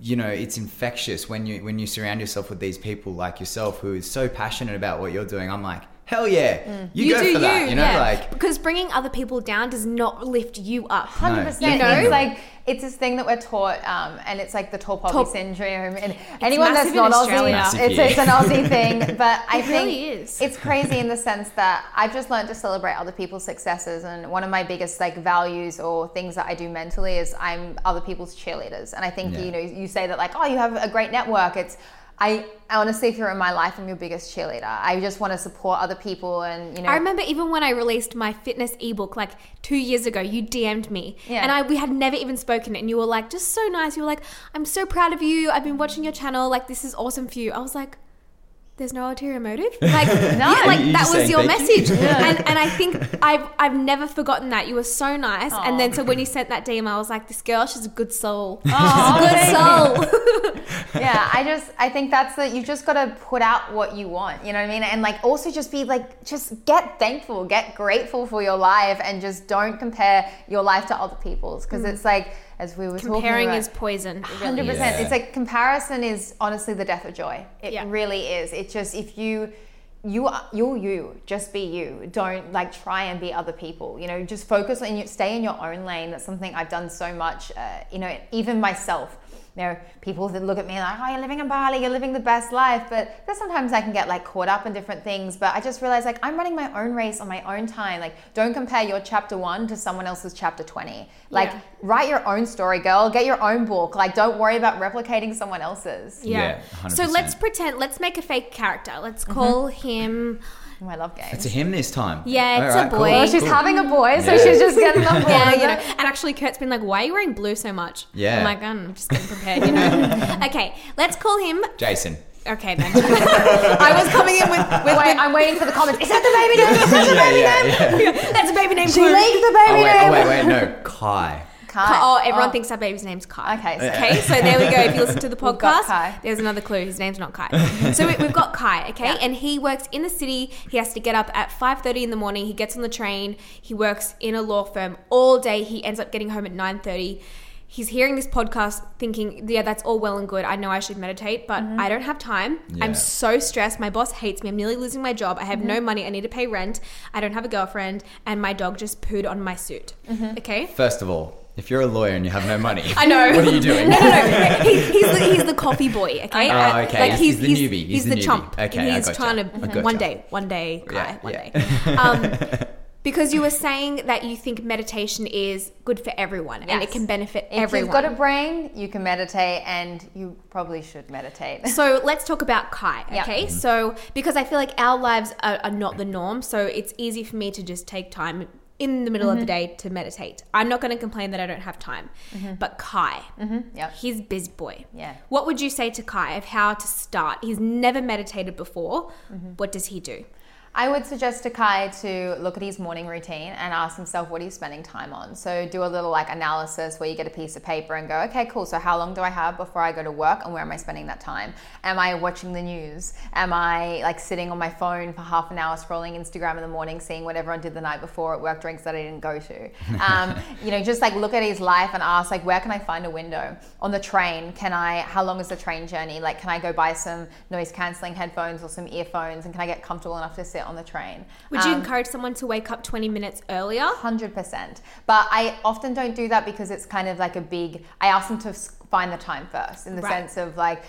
you know, it's infectious when you when you surround yourself with these people like yourself who is so passionate about what you're doing. I'm like, hell yeah, mm. you, you go do for that, you, you know, yeah. like because bringing other people down does not lift you up. one hundred percent No. You know, it's like it's this thing that we're taught, um, and it's like the tall poppy tall. syndrome. And it's anyone that's not Aussie, massive, it's, yeah. it's an Aussie thing. But I it think really is. It's crazy in the sense that I've just learned to celebrate other people's successes. And one of my biggest like values or things that I do mentally is I'm other people's cheerleaders. And I think yeah. you know, you say that like, oh, you have a great network. It's I honestly, if you're in my life, I'm your biggest cheerleader. I just want to support other people, and you know. I remember even when I released my fitness ebook like two years ago, you D M'd me, yeah. and I we had never even spoken, and you were like, just so nice. You were like, I'm so proud of you. I've been watching your channel. Like, this is awesome for you. I was like, there's no ulterior motive. Like, no, yeah, like that was your message, you. yeah. and and I think I've I've never forgotten that. You were so nice, Aww. and then so when you sent that D M, I was like, this girl, she's a good soul. Aww, she's a good soul. Yeah, I just, I think that's the, you've just got to put out what you want, you know what I mean? And like, also just be like, just get thankful, get grateful for your life, and just don't compare your life to other people's. Because mm. it's like, as we were comparing talking about, is poison. Really. one hundred percent Yeah. It's like comparison is honestly the death of joy. It yeah. really is. It just, if you, you are, you're you, just be you. Don't like try and be other people, you know, just focus on, you, stay in your own lane. That's something I've done so much, uh, you know, even myself. You know, people that look at me and like, oh, you're living in Bali, you're living the best life. But then sometimes I can get like caught up in different things. But I just realized like I'm running my own race on my own time. Like, don't compare your chapter one to someone else's chapter twenty. Like, yeah. write your own story, girl. Get your own book. Like, don't worry about replicating someone else's. Yeah. yeah so let's pretend, let's make a fake character. Let's call mm-hmm. him. Oh, I love games. It's a him this time. Yeah, it's right, a boy. Cool, well, she's cool. having a boy, so yeah. she's just getting the boy. Yeah, you know. And actually, Kurt's been like, "Why are you wearing blue so much?" Yeah. I'm like, I'm just getting prepared, you know. Okay, let's call him Jason. Okay, then. I was coming in with, with wait, I'm waiting for the comments. Is that the baby name? Is that the baby yeah, name? Yeah, yeah. That's a baby name. She leaked the baby oh, wait, name. Oh, wait, wait, no, Kai. Kai. Oh, everyone oh. thinks our baby's name's Kai. Okay, so, yeah. okay, so there we go. If you listen to the podcast, there's another clue. His name's not Kai. So we, we've got Kai, okay, yeah. and he works in the city. He has to get up at five thirty in the morning. He gets on the train. He works in a law firm all day. He ends up getting home at nine thirty. He's hearing this podcast thinking, yeah, that's all well and good. I know I should meditate, but mm-hmm. I don't have time. Yeah. I'm so stressed. My boss hates me. I'm nearly losing my job. I have mm-hmm. no money. I need to pay rent. I don't have a girlfriend. And my dog just pooed on my suit. Mm-hmm. Okay? First of all, if you're a lawyer and you have no money, I know. What are you doing? No, no, no. He, he's, the, he's the coffee boy, okay? Oh, okay. Like he's, he's the newbie. He's, he's the, the newbie. chump. Okay, he's I trying you. to mm-hmm. one you. day, one day, Kai, yeah, one yeah. day. Um, because you were saying that you think meditation is good for everyone yes. and it can benefit if everyone. If you've got a brain, you can meditate, and you probably should meditate. So let's talk about Kai, okay? Yep. So because I feel like our lives are, are not the norm, so it's easy for me to just take time in the middle mm-hmm. of the day to meditate. I'm not going to complain that I don't have time. Mm-hmm. But Kai, mm-hmm. yep. he's biz boy. Yeah. What would you say to Kai of how to start? He's never meditated before. Mm-hmm. What does he do? I would suggest to Kai to look at his morning routine and ask himself what he's spending time on. So do a little like analysis where you get a piece of paper and go, okay, cool. So how long do I have before I go to work, and where am I spending that time? Am I watching the news? Am I like sitting on my phone for half an hour scrolling Instagram in the morning, seeing what everyone did the night before at work, drinks that I didn't go to? Um, you know, just like look at his life and ask like, where can I find a window? On the train, can I, how long is the train journey? Like, can I go buy some noise cancelling headphones or some earphones, and can I get comfortable enough to sit on the train? Would you um, encourage someone to wake up twenty minutes earlier? one hundred percent. But I often don't do that because it's kind of like a big, I ask them to find the time first, in the right. sense of like,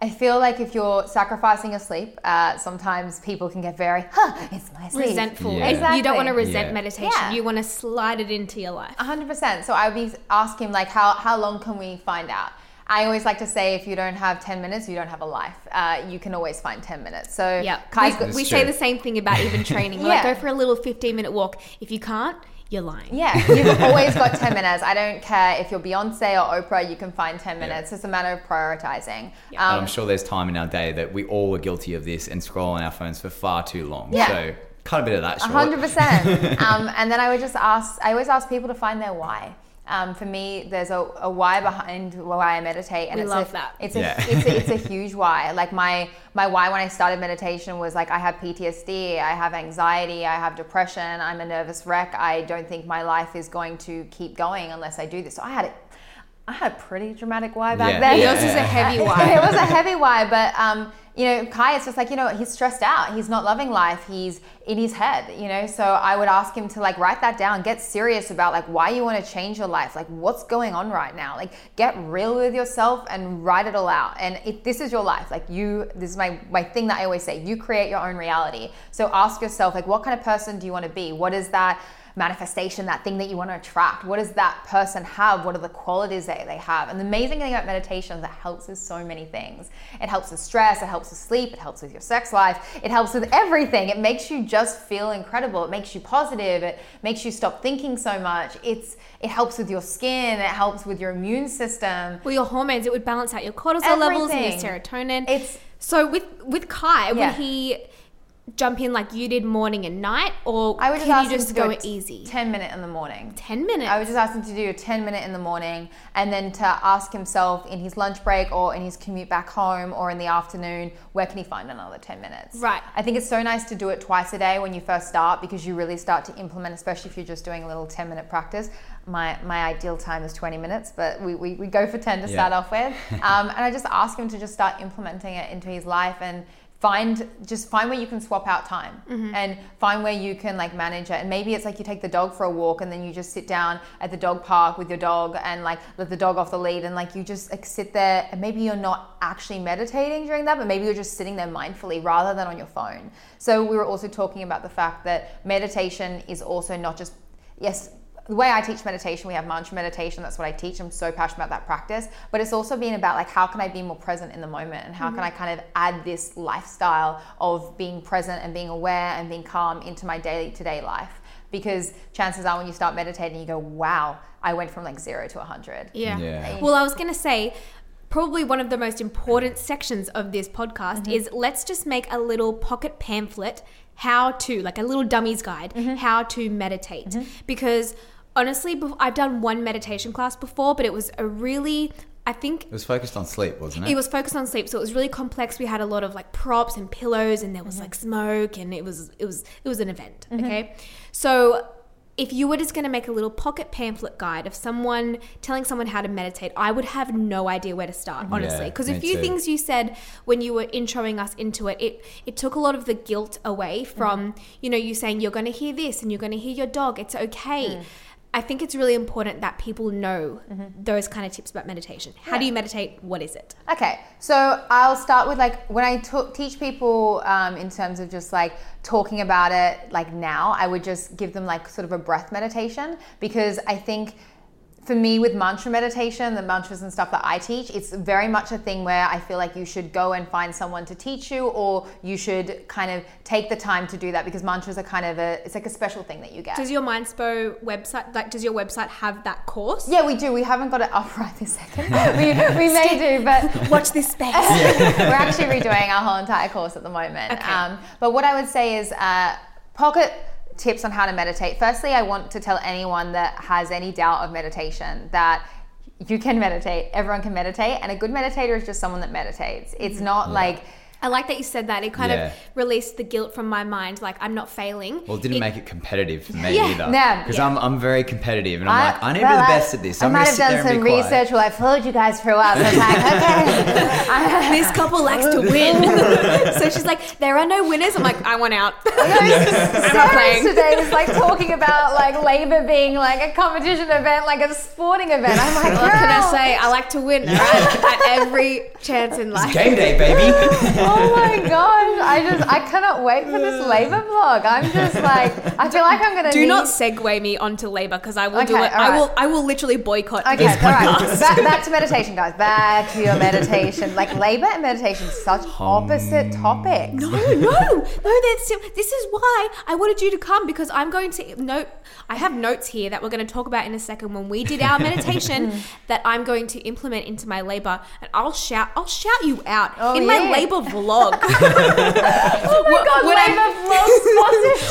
I feel like if you're sacrificing your sleep, uh, sometimes people can get very, huh, it's my sleep. Resentful. Yeah. Exactly. You don't want to resent yeah. meditation. Yeah. You want to slide it into your life. one hundred percent. So I would be asking like, how, how long can we find out? I always like to say, if you don't have ten minutes, you don't have a life. Uh, you can always find ten minutes. So yep. Kai's we, we say the same thing about even training. We're yeah. like, go for a little fifteen minute walk. If you can't, you're lying. Yeah, you've always got ten minutes. I don't care if you're Beyonce or Oprah, you can find ten minutes. Yeah. It's a matter of prioritizing. Yeah. Um, I'm sure there's time in our day that we all are guilty of this and scroll on our phones for far too long. Yeah. So cut a bit of that short. one hundred percent. um, and then I would just ask, I always ask people to find their why. Um, for me, there's a, a why behind why I meditate, and we it's love a, that. It's a, yeah. it's a it's a huge why. Like my my why when I started meditation was like I have P T S D, I have anxiety, I have depression, I'm a nervous wreck. I don't think my life is going to keep going unless I do this. So I had a, I had a pretty dramatic why back yeah. then. Yours yeah. was a heavy why. It was a heavy why, but. Um, You know, Kai, it's just like, you know, he's stressed out. He's not loving life. He's in his head, you know? So I would ask him to like write that down, get serious about like why you want to change your life. Like what's going on right now? Like get real with yourself and write it all out. And if this is your life, like you, this is my, my thing that I always say, you create your own reality. So ask yourself, like, what kind of person do you want to be? What is that manifestation, that thing that you want to attract? What does that person have? What are the qualities that they have? And the amazing thing about meditation is that helps with so many things. It helps with stress, it helps with sleep, it helps with your sex life, it helps with everything. It makes you just feel incredible. It makes you positive. It makes you stop thinking so much. It's it helps with your skin. It helps with your immune system. Well, your hormones. It would balance out your cortisol everything. Levels and your serotonin. It's so with with Kai yeah. when he. Jump in like you did morning and night, or I would just can you just go easy? ten minute in the morning. ten minutes? I would just ask him to do a ten minute in the morning, and then to ask himself in his lunch break or in his commute back home or in the afternoon, where can he find another ten minutes? Right. I think it's so nice to do it twice a day when you first start, because you really start to implement, especially if you're just doing a little ten minute practice. My my ideal time is twenty minutes, but we, we, we go for ten to yeah. start off with. Um, and I just ask him to just start implementing it into his life, and Find just find where you can swap out time mm-hmm. and find where you can like manage it. And maybe it's like you take the dog for a walk, and then you just sit down at the dog park with your dog and like let the dog off the lead, and like you just like sit there, and maybe you're not actually meditating during that, but maybe you're just sitting there mindfully rather than on your phone. So we were also talking about the fact that meditation is also not just, yes, the way I teach meditation, we have mantra meditation. That's what I teach. I'm so passionate about that practice. But it's also been about like, how can I be more present in the moment? And how mm-hmm. can I kind of add this lifestyle of being present and being aware and being calm into my daily to-day life? Because chances are when you start meditating, you go, wow, I went from like zero to one hundred. Yeah. yeah. Well, I was going to say, probably one of the most important sections of this podcast mm-hmm. is let's just make a little pocket pamphlet, how to, like a little dummies guide, mm-hmm. how to meditate. Mm-hmm. Because honestly, I've done one meditation class before, but it was a really, I think... It was focused on sleep, wasn't it? It was focused on sleep, so it was really complex. We had a lot of like props and pillows, and there was mm-hmm. like smoke, and it was it was, it was an event, mm-hmm. okay? So if you were just going to make a little pocket pamphlet guide of someone telling someone how to meditate, I would have no idea where to start, honestly. Because yeah, a few too. things you said when you were introing us into it, it, it took a lot of the guilt away from, mm. you know, you saying you're going to hear this and you're going to hear your dog, it's okay. Mm. I think it's really important that people know mm-hmm. those kind of tips about meditation. How yeah. do you meditate? What is it? Okay, so I'll start with like when I t- teach people um, in terms of just like talking about it like now, I would just give them like sort of a breath meditation, because I think for me with mantra meditation, the mantras and stuff that I teach, it's very much a thing where I feel like you should go and find someone to teach you, or you should kind of take the time to do that, because mantras are kind of a, it's like a special thing that you get. Does your Mindspo website, like does your website have that course? Yeah, we do. We haven't got it up right this second. We, we may do, but... Watch this space. We're actually redoing our whole entire course at the moment. Okay. Um, but what I would say is uh, pocket... tips on how to meditate. Firstly, I want to tell anyone that has any doubt of meditation that you can meditate, everyone can meditate, and a good meditator is just someone that meditates. It's not yeah. like... I like that you said that. It kind yeah. of released the guilt from my mind, like I'm not failing. Well, it didn't it, make it competitive for me yeah. either. Because no, yeah. I'm I'm very competitive, and I'm I, like, I need to well, be the best at this. So I I'm might have done some research while I followed you guys for a while, so I was like, okay. This couple likes to win. So she's like, there are no winners. I'm like, I want out. I'm not playing. Today was like talking about like labor being like a competition event, like a sporting event. I'm like, what can I say? I like to win right? at every chance in life. It's game day, baby. Oh my gosh, I just, I cannot wait for this Labour vlog. I'm just like, I feel like I'm going to Do need... not segue me onto Labour, because I will okay, do it. Right. I will I will literally boycott okay, this podcast. All right. back, back to meditation, guys. Back to your meditation. Like Labour that meditation such opposite topics. No, no, no. That's this is why I wanted you to come, because I'm going to note. I have notes here that we're going to talk about in a second when we did our meditation that I'm going to implement into my labor, and I'll shout. I'll shout you out oh, in yeah. my labor vlog. Oh my what, god,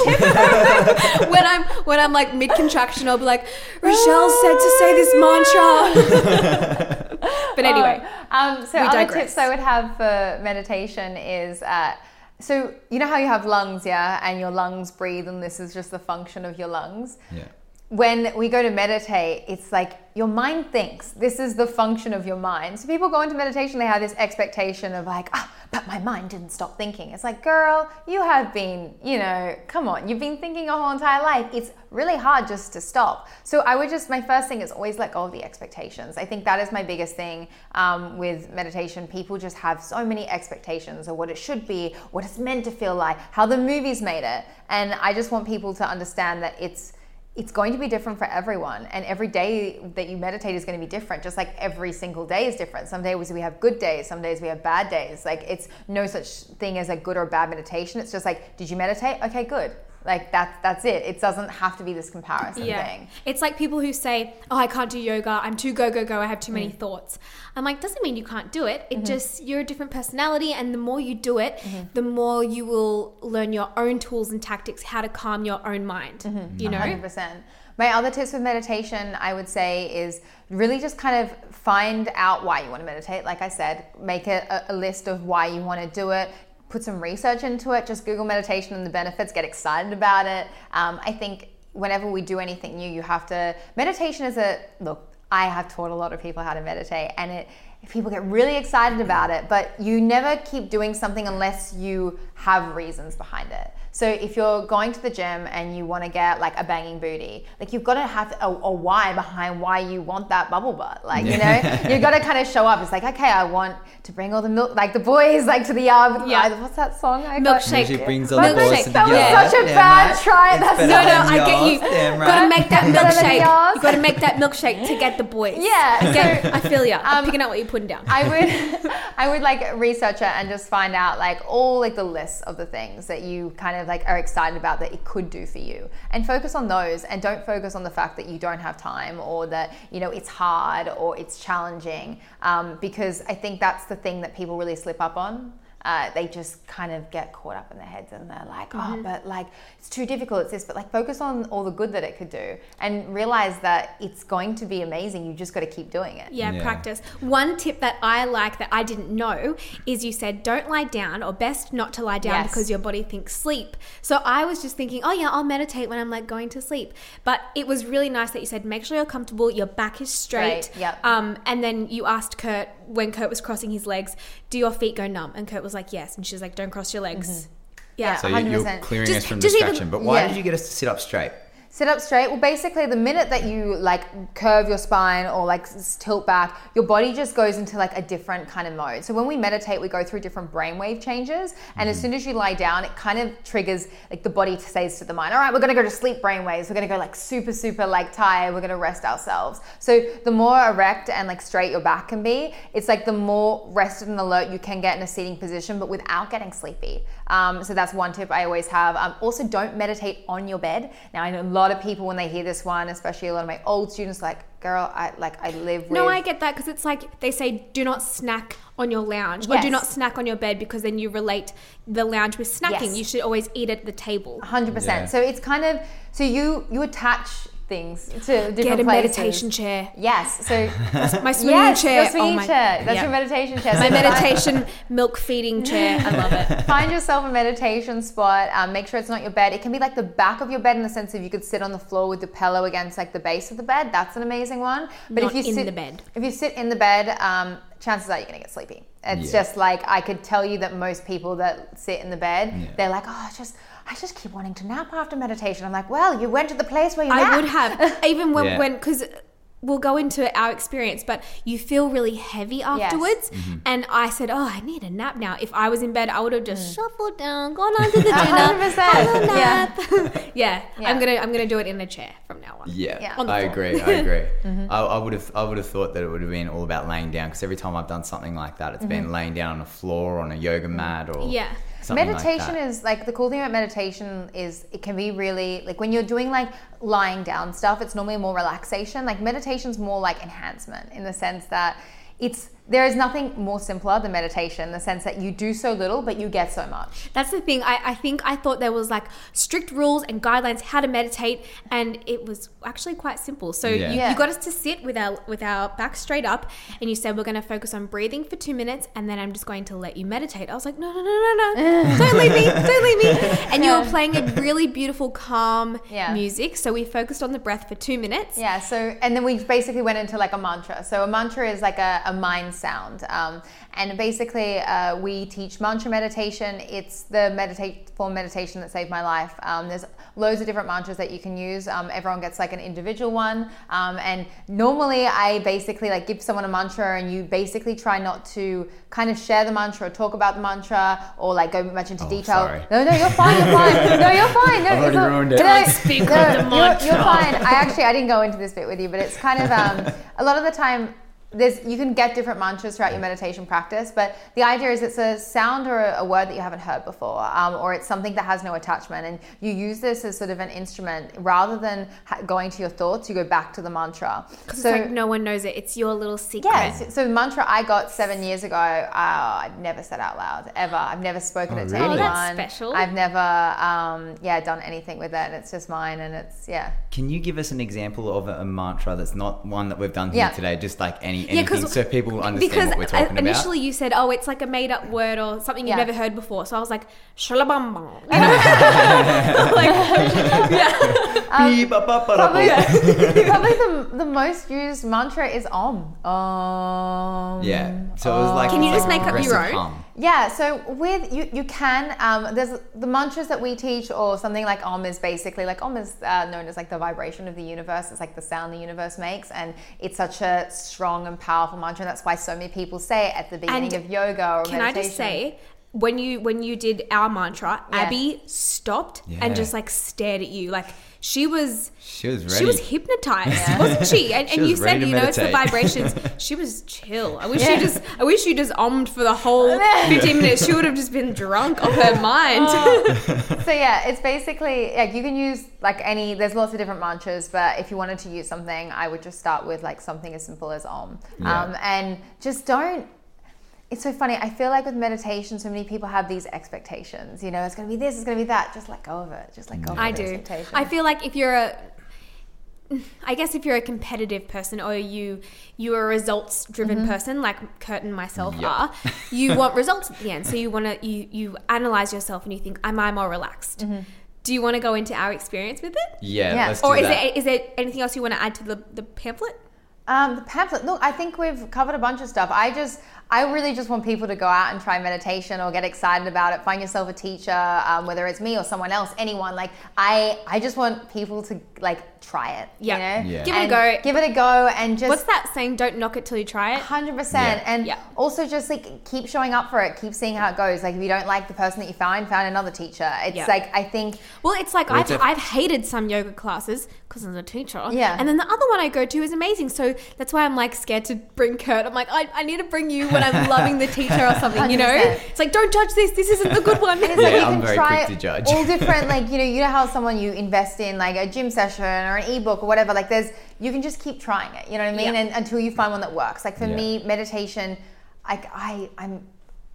when labor I'm, vlog sponsorship. when I'm when I'm like mid contraction, I'll be like, Rochelle said to say this mantra. But anyway, oh, um, so other digress. Tips I would have for meditation is, uh, so you know how you have lungs, yeah, and your lungs breathe, and this is just the function of your lungs. Yeah. When we go to meditate, it's like your mind thinks. This is the function of your mind. So people go into meditation, they have this expectation of like, ah, oh, but my mind didn't stop thinking. It's like, girl, you have been, you know, come on, you've been thinking your whole entire life. It's really hard just to stop. So I would just, my first thing is always let go of the expectations. I think that is my biggest thing um, with meditation. People just have so many expectations of what it should be, what it's meant to feel like, how the movies made it. And I just want people to understand that it's, it's going to be different for everyone, and every day that you meditate is going to be different, just like every single day is different. Some days we have good days, some days we have bad days. Like, it's no such thing as a good or bad meditation. It's just like, did you meditate? Okay, good. Like, that's that's it. It doesn't have to be this comparison yeah. thing. It's like people who say, oh, I can't do yoga. I'm too go, go, go. I have too many mm. thoughts. I'm like, doesn't mean you can't do it. It mm-hmm. just, you're a different personality. And the more you do it, mm-hmm. the more you will learn your own tools and tactics, how to calm your own mind, mm-hmm. you know? one hundred percent. My other tips with meditation, I would say, is really just kind of find out why you want to meditate. Like I said, make a, a list of why you want to do it. Put some research into it. Just Google meditation and the benefits. Get excited about it. Um, I think whenever we do anything new, you have to. Meditation is a look. I have taught a lot of people how to meditate, and it. People get really excited about it, but you never keep doing something unless you have reasons behind it. So if you're going to the gym and you want to get like a banging booty, like you've got to have a, a why behind why you want that bubble butt. Like, you know, you've got to kind of show up. It's like, okay, I want to bring all the milk, like the boys, like to the yard. Yeah. I, what's that song? I Milkshake. Got, brings all milkshake. The boys to the that yard. Was such a yeah, bad right. try. That's no, no, I yours. Get you. Damn right. Got to make that milkshake. You got to make that milkshake to get the boys. Yeah. Get, I feel you. I'm um, picking out what you putting down. I would I would like research it and just find out like all like the lists of the things that you kind of like are excited about that it could do for you, and focus on those, and don't focus on the fact that you don't have time or that, you know, it's hard or it's challenging, um, because I think that's the thing that people really slip up on. Uh, they just kind of get caught up in their heads and they're like, mm-hmm. oh, but like, it's too difficult, it's this, but like focus on all the good that it could do and realize that it's going to be amazing. You just got to keep doing it. Yeah, yeah, practice. One tip that I like that I didn't know is you said don't lie down, or best not to lie down yes. because your body thinks sleep. So I was just thinking, oh yeah, I'll meditate when I'm like going to sleep. But it was really nice that you said, make sure you're comfortable, your back is straight. Right. Yep. Um, and then you asked Kurt, when Kurt was crossing his legs, do your feet go numb? And Kurt was like, yes. And she was like, don't cross your legs. Mm-hmm. Yeah, so one hundred percent. You're clearing just, us from distraction. Even, but why yeah. did you get us to sit up straight? Sit up straight. Well, basically, the minute that you like curve your spine or like tilt back, your body just goes into like a different kind of mode. So when we meditate, we go through different brainwave changes, and mm. as soon as you lie down, it kind of triggers like the body says to the mind, "All right, we're going to go to sleep brainwaves. We're going to go like super, super like tired. We're going to rest ourselves." So the more erect and like straight your back can be, it's like the more rested and alert you can get in a seating position, but without getting sleepy. Um, so that's one tip I always have. Um, also, don't meditate on your bed. Now I know a lot. A lot of people when they hear this one, especially a lot of my old students, like, girl, I like I live with. No, I get that, because it's like they say, do not snack on your lounge yes. or do not snack on your bed, because then you relate the lounge with snacking. Yes. You should always eat at the table. one hundred percent. Yeah. So it's kind of so you you attach things to different places. Get a places. Meditation chair. Yes. So my swinging yes, chair. Your swinging oh my, chair. That's yeah. your meditation chair. So my meditation milk feeding chair. I love it. Find yourself a meditation spot. Um, make sure it's not your bed. It can be like the back of your bed, in the sense of you could sit on the floor with the pillow against like the base of the bed. That's an amazing one. But not if you in sit, the bed. If you sit in the bed, um, chances are you're going to get sleepy. It's yeah. just like, I could tell you that most people that sit in the bed, yeah. they're like, oh, it's just... I just keep wanting to nap after meditation. I'm like, well, you went to the place where you I napped. would have. Even when, yeah. when, because we'll go into our experience, but you feel really heavy afterwards. Yes. Mm-hmm. And I said, oh, I need a nap now. If I was in bed, I would have just mm. shuffled down, gone under the dinner. one hundred percent. Had a nap. Yeah. yeah. yeah. I'm going to I'm gonna do it in a chair from now on. one. Yeah, yeah. I agree. I agree. Mm-hmm. I, I would have. I would have thought that it would have been all about laying down, because every time I've done something like that, it's mm-hmm. been laying down on a floor or on a yoga mat or yeah. something meditation like that. Is like the cool thing about meditation is it can be really like when you're doing like lying down stuff, it's normally more relaxation. Like meditation's more like enhancement in the sense that it's. There is nothing more simpler than meditation in the sense that you do so little, but you get so much. That's the thing. I, I think I thought there was like strict rules and guidelines how to meditate, and it was actually quite simple. So yeah. You, yeah. you got us to sit with our with our back straight up, and you said we're going to focus on breathing for two minutes, and then I'm just going to let you meditate. I was like, no, no, no, no, no, don't leave me, don't leave me. And yeah. you were playing a really beautiful, calm yeah. music. So we focused on the breath for two minutes. Yeah. So and then we basically went into like a mantra. So a mantra is like a, a mind. sound um, and basically uh, we teach mantra meditation. It's the meditate form meditation that saved my life. Um, there's loads of different mantras that you can use. Um, everyone gets like an individual one, um, and normally I basically like give someone a mantra, and you basically try not to kind of share the mantra or talk about the mantra or like go much into oh, detail. Sorry. No, no, you're fine. You're fine. No, you're fine. No, I've already ruined it. Don't speak with the mantra. You're, you're fine. I actually I didn't go into this bit with you, but it's kind of um, a lot of the time. There's, you can get different mantras throughout your meditation practice, but the idea is it's a sound or a word that you haven't heard before, um, or it's something that has no attachment, and you use this as sort of an instrument rather than ha- going to your thoughts. You go back to the mantra. Because so, it's like no one knows it. It's your little secret. Yeah. So, so the mantra I got seven years ago, uh, I've never said out loud ever. I've never spoken oh, it to really? anyone. Oh, that's special. I've never, um, yeah, done anything with it, and it's just mine, and it's yeah. Can you give us an example of a, a mantra that's not one that we've done here yeah. today? Just like any. Anything, yeah, so people understand what we're talking about. Because initially you said, oh, it's like a made-up word or something you've yeah. never heard before. So I was like, shalabamba. like, yeah. um, probably probably the, the most used mantra is Om. Om. Yeah. So it was like... Can you just like make up your own? Hum. Yeah, so with you, you can. Um, there's the mantras that we teach, or something like Om is basically like Om is uh, known as like the vibration of the universe. It's like the sound the universe makes, and it's such a strong and powerful mantra. And that's why so many people say it at the beginning and of yoga or can meditation. Can I just say? When you when you did our mantra, yeah. Abby stopped yeah. and just like stared at you, like she was she was ready. She was hypnotized, yeah. wasn't she? And, she and was you said, you know, it's the vibrations. She was chill. I wish yeah. you just I wish you just ommed for the whole fifteen minutes. She would have just been drunk off her mind. Oh. So yeah, it's basically like you can use like any. There's lots of different mantras, but if you wanted to use something, I would just start with like something as simple as Om, yeah. um, and just don't. It's so funny. I feel like with meditation, so many people have these expectations. You know, it's going to be this, it's going to be that. Just let go of it. Just let go of I the do. Expectation. I feel like if you're a, I guess if you're a competitive person or you you are a results driven mm-hmm. person, like Kurt and myself yep. are, you want results at the end. So you want to you you analyze yourself and you think, am I more relaxed? Mm-hmm. Do you want to go into our experience with it? Yeah. yeah. Let's do or is that. there is there anything else you want to add to the the pamphlet? Um, the pamphlet. Look, I think we've covered a bunch of stuff. I just, I really just want people to go out and try meditation or get excited about it. Find yourself a teacher, um, whether it's me or someone else, anyone. Like I, I just want people to like try it. Yeah, you know? yeah. give and it a go. Give it a go and just. What's that saying? Don't knock it till you try it. Hundred yeah. percent. And yeah. also just like keep showing up for it. Keep seeing how it goes. Like if you don't like the person that you found, find another teacher. It's yeah. like I think. Well, it's like I've, def- I've hated some yoga classes because I'm a teacher. Yeah. And then the other one I go to is amazing. So. That's why I'm like scared to bring Kurt. I'm like, I, I need to bring you when I'm loving the teacher or something, you know? one hundred percent It's like, don't judge this. This isn't the good one. It's yeah, like you I'm can very try quick to judge. All different, like, you know, you know how someone you invest in, like a gym session or an ebook or whatever, like there's, you can just keep trying it, you know what I mean? Yeah. And until you find one that works. Like for yeah. me, meditation, like I, I'm,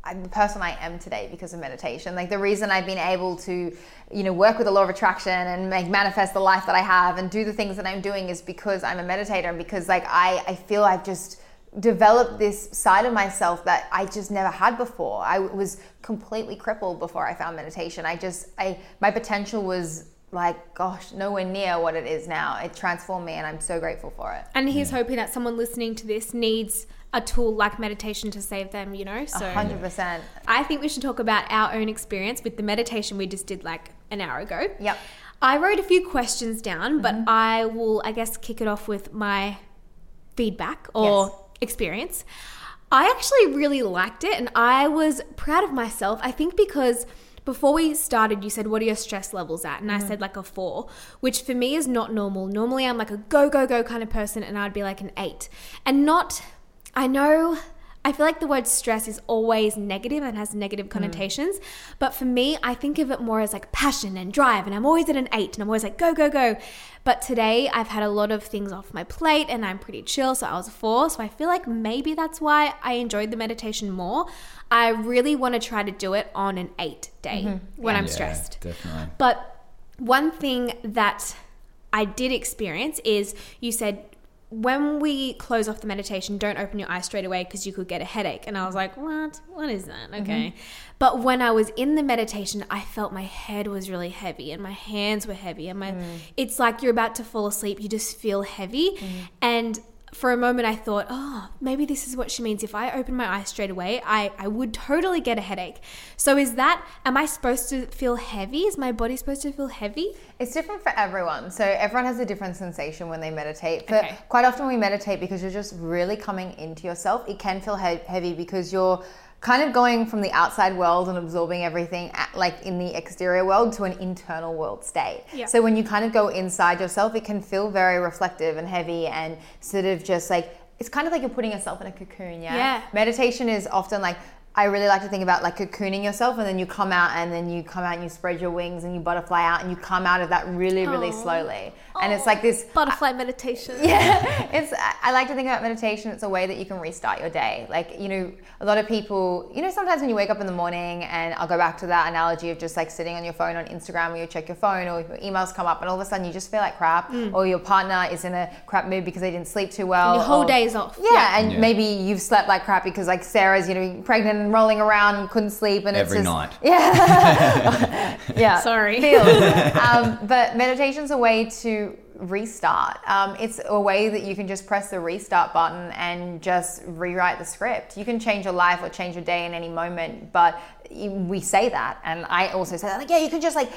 I'm the person I am today because of meditation. Like the reason I've been able to, you know, work with the law of attraction and make manifest the life that I have and do the things that I'm doing is because I'm a meditator and because like I, I feel I've just developed this side of myself that I just never had before. I was completely crippled before I found meditation. I just, I, my potential was like, gosh, nowhere near what it is now. It transformed me and I'm so grateful for it. And he's hoping that someone listening to this needs a tool like meditation to save them, you know? So one hundred percent I think we should talk about our own experience with the meditation we just did like an hour ago. Yep. I wrote a few questions down, but mm-hmm. I will, I guess, kick it off with my feedback or yes. experience. I actually really liked it and I was proud of myself, I think because... before we started, you said, what are your stress levels at? And mm-hmm. I said like a four, which for me is not normal. Normally I'm like a go, go, go kind of person, and I'd be like an eight. And not, I know, I feel like the word stress is always negative and has negative connotations. Mm. But for me, I think of it more as like passion and drive, and I'm always at an eight and I'm always like, go, go, go. But today I've had a lot of things off my plate and I'm pretty chill. So I was a four. So I feel like maybe that's why I enjoyed the meditation more. I really want to try to do it on an eight day mm-hmm. when yeah, I'm yeah, stressed. Definitely. But one thing that I did experience is you said, when we close off the meditation, don't open your eyes straight away because you could get a headache. And I was like, what? What is that? Okay. Mm-hmm. But when I was in the meditation, I felt my head was really heavy and my hands were heavy. And my mm. it's like you're about to fall asleep. You just feel heavy. Mm. And for a moment I thought, oh, maybe this is what she means. If I open my eyes straight away, I, I would totally get a headache. So is that, am I supposed to feel heavy? Is my body supposed to feel heavy? It's different for everyone. So everyone has a different sensation when they meditate. But okay. quite often we meditate because you're just really coming into yourself. It can feel he- heavy because you're kind of going from the outside world and absorbing everything at, like in the exterior world to an internal world state. Yeah. So when you kind of go inside yourself, it can feel very reflective and heavy and sort of just like, it's kind of like you're putting yourself in a cocoon, yeah? yeah. Meditation is often like, I really like to think about like cocooning yourself, and then you come out and then you come out and you spread your wings and you butterfly out and you come out of that really, really Aww. slowly. And Aww. it's like this butterfly I, meditation. Yeah. It's, I like to think about meditation. It's a way that you can restart your day. Like, you know, a lot of people, you know, sometimes when you wake up in the morning, and I'll go back to that analogy of just like sitting on your phone on Instagram, where you check your phone or your emails come up and all of a sudden you just feel like crap mm. or your partner is in a crap mood because they didn't sleep too well. And your whole or, day is off. Yeah. yeah. And yeah. maybe you've slept like crap because like Sarah's, you know, pregnant and rolling around and couldn't sleep, and every it's just, night yeah yeah sorry um, but meditation's a way to restart. Um, it's a way that you can just press the restart button and just rewrite the script. You can change your life or change your day in any moment, but we say that, and I also say that, like, yeah, you can just like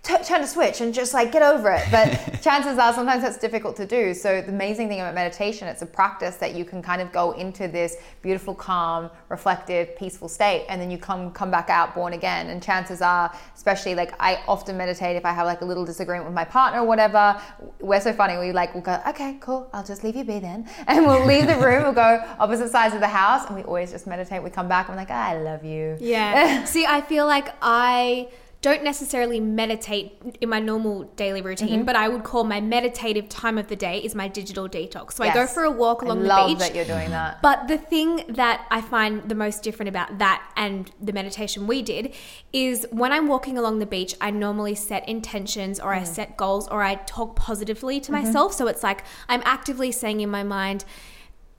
T- turn a switch and just like get over it, but chances are sometimes that's difficult to do. So the amazing thing about meditation, it's a practice that you can kind of go into this beautiful, calm, reflective, peaceful state, and then you come come back out born again. And chances are, especially like I often meditate if I have like a little disagreement with my partner or whatever. We're so funny, we like we'll go, okay, cool, I'll just leave you be then, and we'll leave the room, we'll go opposite sides of the house, and we always just meditate. We come back and we're like, I love you. Yeah. See, I feel like I don't necessarily meditate in my normal daily routine, mm-hmm. but I would call my meditative time of the day is my digital detox. So yes. I go for a walk along I the love beach. Love that you're doing that. But the thing that I find the most different about that and the meditation we did is when I'm walking along the beach, I normally set intentions or mm. I set goals or I talk positively to mm-hmm. myself. So it's like I'm actively saying in my mind,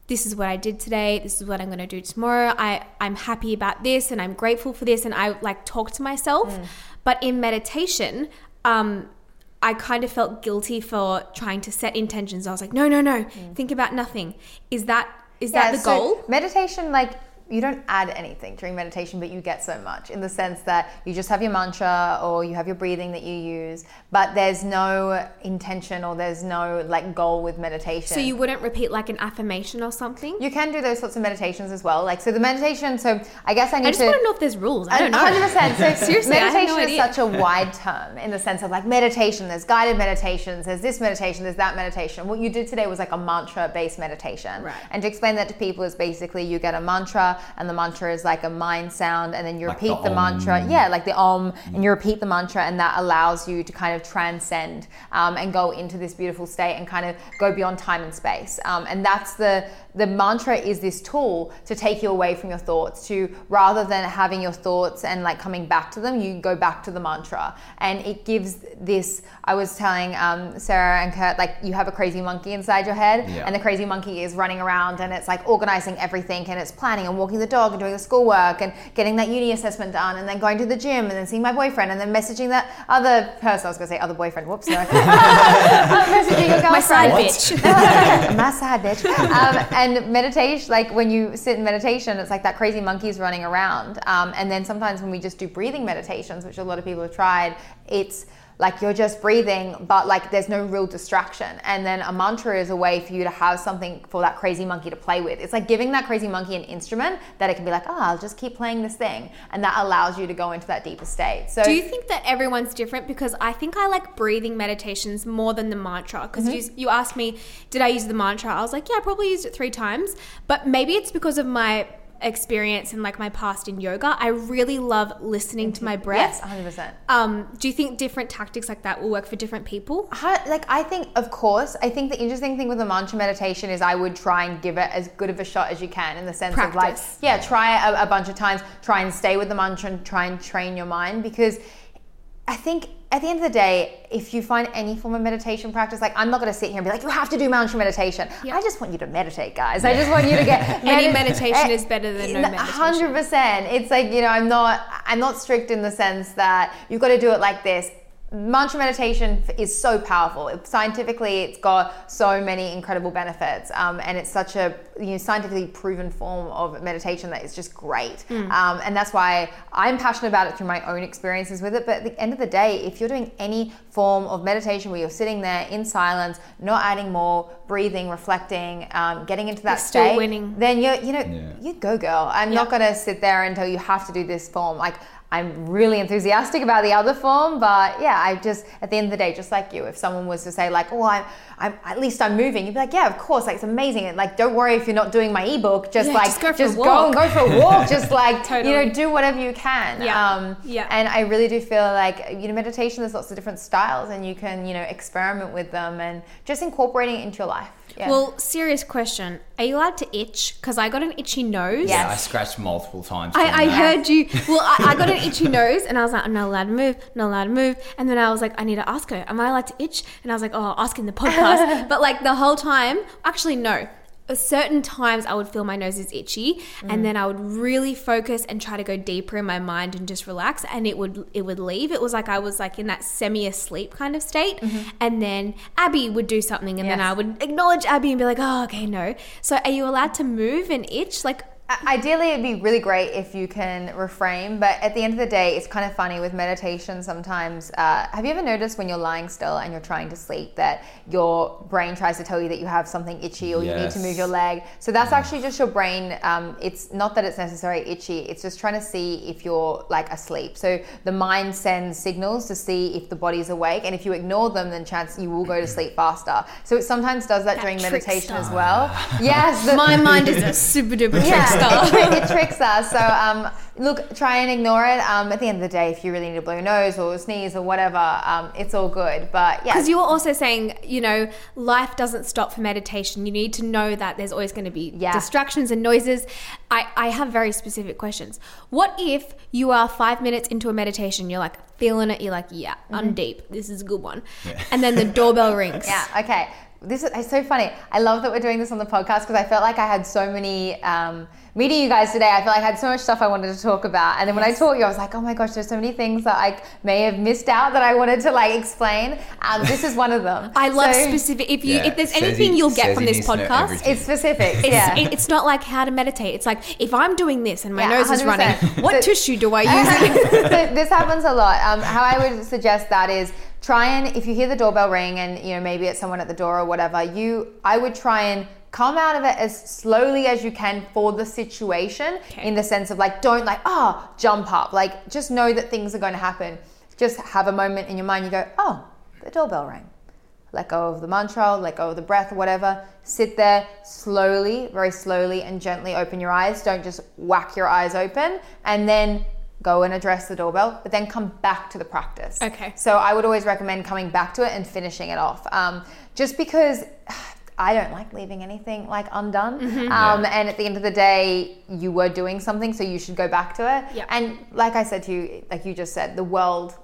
this is what I did today, this is what I'm going to do tomorrow, I, I'm happy about this and I'm grateful for this, and I like talk to myself. Mm. But in meditation, um, I kind of felt guilty for trying to set intentions. I was like, no, no, no, mm. think about nothing. Is that is yeah, that the so goal? Meditation, like, you don't add anything during meditation, but you get so much in the sense that you just have your mantra or you have your breathing that you use, but there's no intention or there's no like goal with meditation. So you wouldn't repeat like an affirmation or something? You can do those sorts of meditations as well. Like, so the meditation, so I guess I need to- I just to, want to know if there's rules. I don't know. one hundred percent. So seriously, meditation I have no is idea. Such a wide term in the sense of like meditation, there's guided meditations, there's this meditation, there's that meditation. What you did today was like a mantra-based meditation. Right. And to explain that to people is basically you get a mantra, and the mantra is like a mind sound, and then you repeat like the, the mantra yeah like the om mm. and you repeat the mantra, and that allows you to kind of transcend um, and go into this beautiful state and kind of go beyond time and space, um, and that's the the mantra is this tool to take you away from your thoughts, to rather than having your thoughts and like coming back to them, you go back to the mantra, and it gives this, I was telling um, Sarah and Kurt, like you have a crazy monkey inside your head yeah. and the crazy monkey is running around and it's like organizing everything and it's planning and walking the dog and doing the schoolwork and getting that uni assessment done and then going to the gym and then seeing my boyfriend and then messaging that other person. I was going to say other boyfriend. Whoops, no. Messaging your girlfriend. My side what? bitch. My side bitch. Um, and meditation, like when you sit in meditation, it's like that crazy monkey's running around. Um, and then sometimes when we just do breathing meditations, which a lot of people have tried, it's like you're just breathing, but like there's no real distraction. And then a mantra is a way for you to have something for that crazy monkey to play with. It's like giving that crazy monkey an instrument that it can be like, oh, I'll just keep playing this thing. And that allows you to go into that deeper state. So do you think that everyone's different? Because I think I like breathing meditations more than the mantra. Because mm-hmm. you, you asked me, did I use the mantra? I was like, yeah, I probably used it three times. But maybe it's because of my experience and like my past in yoga, I really love listening to my breath. Yes, one hundred percent. Um, do you think different tactics like that will work for different people? I, like I think, of course, I think the interesting thing with the mantra meditation is I would try and give it as good of a shot as you can in the sense Practice. of like, yeah, try it a, a bunch of times, try and stay with the mantra and try and train your mind, because I think at the end of the day, if you find any form of meditation practice, like I'm not going to sit here and be like, you have to do mantra meditation. Yep. I just want you to meditate, guys. I just want you to get med- any meditation is better than no meditation. one hundred percent. It's like, you know, I'm not I'm not strict in the sense that you've got to do it like this. Mantra meditation is so powerful. It, scientifically, it's got so many incredible benefits, um, and it's such a you know, scientifically proven form of meditation that is just great. Mm. Um, and that's why I'm passionate about it through my own experiences with it. But at the end of the day, if you're doing any form of meditation where you're sitting there in silence, not adding more, breathing, reflecting, um, getting into that state, still winning. Then you're you know yeah. you go, girl. I'm yeah. not gonna sit there until you have to do this form. Like. I'm really enthusiastic about the other form, but yeah, I just, at the end of the day, just like you, if someone was to say like, oh, I'm, I'm at least I'm moving, you'd be like, yeah, of course, like it's amazing. And like, don't worry if you're not doing my ebook, just yeah, like, just, go, just go and go for a walk. Just like, totally. You know, do whatever you can. Yeah. Um, yeah. And I really do feel like, you know, meditation, there's lots of different styles and you can, you know, experiment with them and just incorporating it into your life. Yeah. Well, serious question. Are you allowed to itch? Because I got an itchy nose. Yes. Yeah, I scratched multiple times. I, I heard you. Well, I, I got an itchy nose and I was like, I'm not allowed to move, not allowed to move. And then I was like, I need to ask her, am I allowed to itch? And I was like, oh, I'll ask in the podcast. But like the whole time, actually, no. Certain times I would feel my nose is itchy mm. and then I would really focus and try to go deeper in my mind and just relax, and it would it would leave. It was like I was like in that semi-asleep kind of state mm-hmm. and then Abby would do something and yes. then I would acknowledge Abby and be like, oh, okay, no. So are you allowed to move and itch? Like, ideally, it'd be really great if you can reframe, but at the end of the day, it's kind of funny with meditation sometimes. Uh, have you ever noticed when you're lying still and you're trying to sleep that your brain tries to tell you that you have something itchy or yes. you need to move your leg? So that's actually just your brain. Um, it's not that it's necessarily itchy. It's just trying to see if you're like asleep. So the mind sends signals to see if the body's awake, and if you ignore them, then chance you will go to sleep faster. So it sometimes does that, that during meditation star. as well. Yes. The- My mind is a super duper yeah. trickster. It, it tricks us. So um, look, try and ignore it. Um, at the end of the day, if you really need to blow your nose or sneeze or whatever, um, it's all good. But yeah, because you were also saying, you know, life doesn't stop for meditation. You need to know that there's always going to be yeah. distractions and noises. I, I have very specific questions. What if you are five minutes into a meditation, you're like feeling it, you're like, yeah, mm-hmm. I'm deep. This is a good one. Yeah. And then the doorbell rings. Yeah. Okay. This is it's so funny. I love that we're doing this on the podcast because I felt like I had so many, um, meeting you guys today, I feel like I had so much stuff I wanted to talk about. And then when yes. I taught you, I was like, oh my gosh, there's so many things that I may have missed out that I wanted to like explain. Um, this is one of them. I so, love specific. If you yeah, if there's anything he, you'll get from this podcast, it's specific. It's, yeah. it, it's not like how to meditate. It's like, if I'm doing this and my yeah, nose one hundred percent. Is running, what so, tissue do I use? So this happens a lot. Um, how I would suggest that is, try and, if you hear the doorbell ring and, you know, maybe it's someone at the door or whatever, you, I would try and come out of it as slowly as you can for the situation okay. in the sense of like, don't like, oh, jump up. Like, just know that things are going to happen. Just have a moment in your mind. You go, oh, the doorbell rang. Let go of the mantra, let go of the breath, whatever. Sit there slowly, very slowly and gently open your eyes. Don't just whack your eyes open. And then go and address the doorbell, but then come back to the practice. Okay. So I would always recommend coming back to it and finishing it off. Um, just because I don't like leaving anything like undone. Mm-hmm. Um, yeah. And at the end of the day, you were doing something, so you should go back to it. Yeah. And like I said to you, like you just said, the world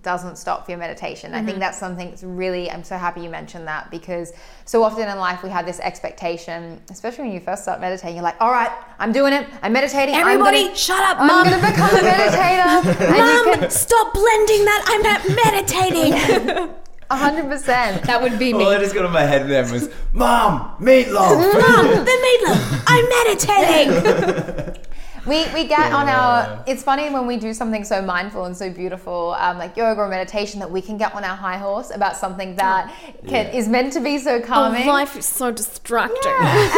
doesn't stop for your meditation. Mm-hmm. I think that's something that's really, I'm so happy you mentioned that, because so often in life we have this expectation, especially when you first start meditating, you're like, all right, I'm doing it, I'm meditating. Everybody, I'm gonna, shut up, I'm Mum. I'm going to become a meditator. Mum, can, stop blending that, I'm not meditating. one hundred percent. That would be me. All I just got in my head then was, Mum, meatloaf. Mum, the meatloaf, I'm meditating. We we get yeah. on our, it's funny when we do something so mindful and so beautiful, um, like yoga or meditation, that we can get on our high horse about something that can, yeah. is meant to be so calming. Oh, life is so distracting. Yeah.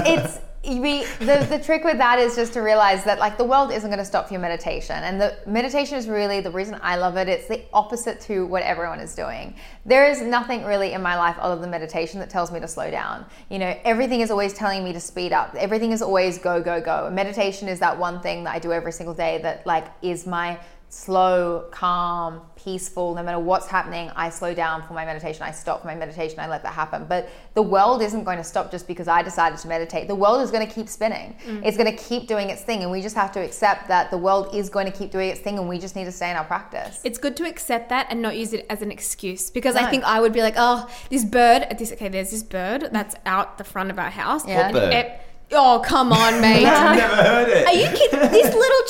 And it's, we, the, the trick with that is just to realize that, like, the world isn't going to stop your meditation. And the meditation is really the reason I love it. It's the opposite to what everyone is doing. There is nothing really in my life other than meditation that tells me to slow down. You know, everything is always telling me to speed up. Everything is always go, go, go. And meditation is that one thing that I do every single day that, like, is my slow, calm, peaceful. No matter what's happening, I slow down for my meditation. I stop for my meditation. I let that happen. But the world isn't going to stop just because I decided to meditate. The world is going to keep spinning. Mm. It's going to keep doing its thing. And we just have to accept that the world is going to keep doing its thing, and we just need to stay in our practice. It's good to accept that and not use it as an excuse, because no. I think I would be like, oh, this bird, this okay, there's this bird that's out the front of our house. Yeah. What bird? It, oh, come on, mate. I've never heard it. Are you kidding? This little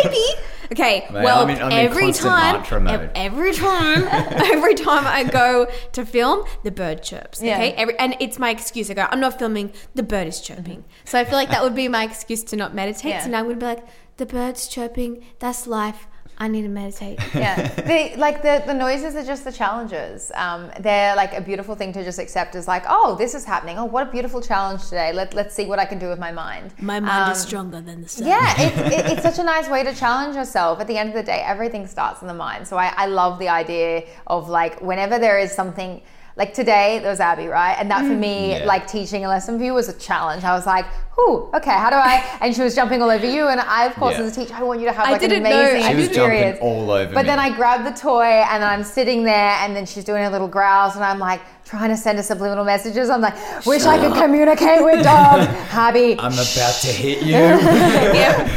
chirpy baby. Okay, Mate, well, I'm in, I'm every, time, ev- every time, every time I go to film, the bird chirps, yeah. okay? Every, and it's my excuse. I go, I'm not filming, the bird is chirping. Mm-hmm. So I feel like that would be my excuse to not meditate. Yeah. So now I would be like, the bird's chirping, that's life. I need to meditate. Yeah, the, like the, the noises are just the challenges. Um, they're like a beautiful thing to just accept as like, oh, this is happening. Oh, what a beautiful challenge today. Let, let's see what I can do with my mind. My mind um, is stronger than the sun. Yeah, it, it, it's such a nice way to challenge yourself. At the end of the day, everything starts in the mind. So I, I love the idea of like whenever there is something, like today, there was Abby, right? And that for me, yeah. like teaching a lesson for you was a challenge. I was like, ooh, okay, how do I? And she was jumping all over you. And I, of course, yeah. as a teacher, I want you to have like an amazing experience. I didn't know. She was jumping all over me. But then I grabbed the toy and I'm sitting there and then she's doing her little growls and I'm like trying to send her subliminal messages. I'm like, wish Shut I could up. communicate with dog. Abby. I'm about to hit you. yeah.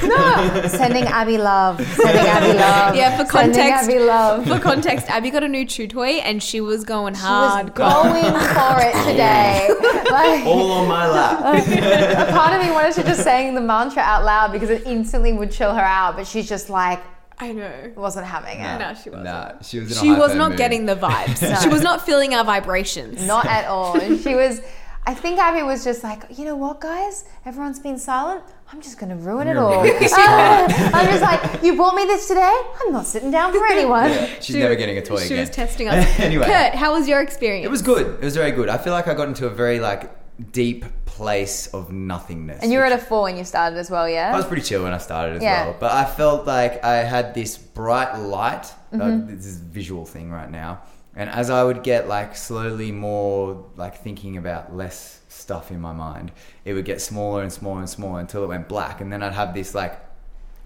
No. Sending Abby love. Sending Abby love. Yeah, for context. Sending Abby love. For context, Abby got a new chew toy and she was going hard. She was going for it today. Like, all on my lap. A part of me wanted to just saying the mantra out loud because it instantly would chill her out, but she's just like, I know. Wasn't having it. No, no she wasn't. No, she was, in she was not mood. getting the vibes. No. She was not feeling our vibrations. Not at all. And she was, I think Abby was just like, you know what, guys? Everyone's been silent. I'm just going to ruin it all. uh, I'm just like, you bought me this today? I'm not sitting down for anyone. Yeah, she's she, never getting a toy she again. She was testing us. Anyway. Kurt, how was your experience? It was good. It was very good. I feel like I got into a very like deep place of nothingness. And you were at a four when you started as well, yeah? I was pretty chill when I started as yeah. well. But I felt like I had this bright light, mm-hmm. uh, this is visual thing right now. And as I would get like slowly more like thinking about less stuff in my mind, it would get smaller and smaller and smaller until it went black. And then I'd have this like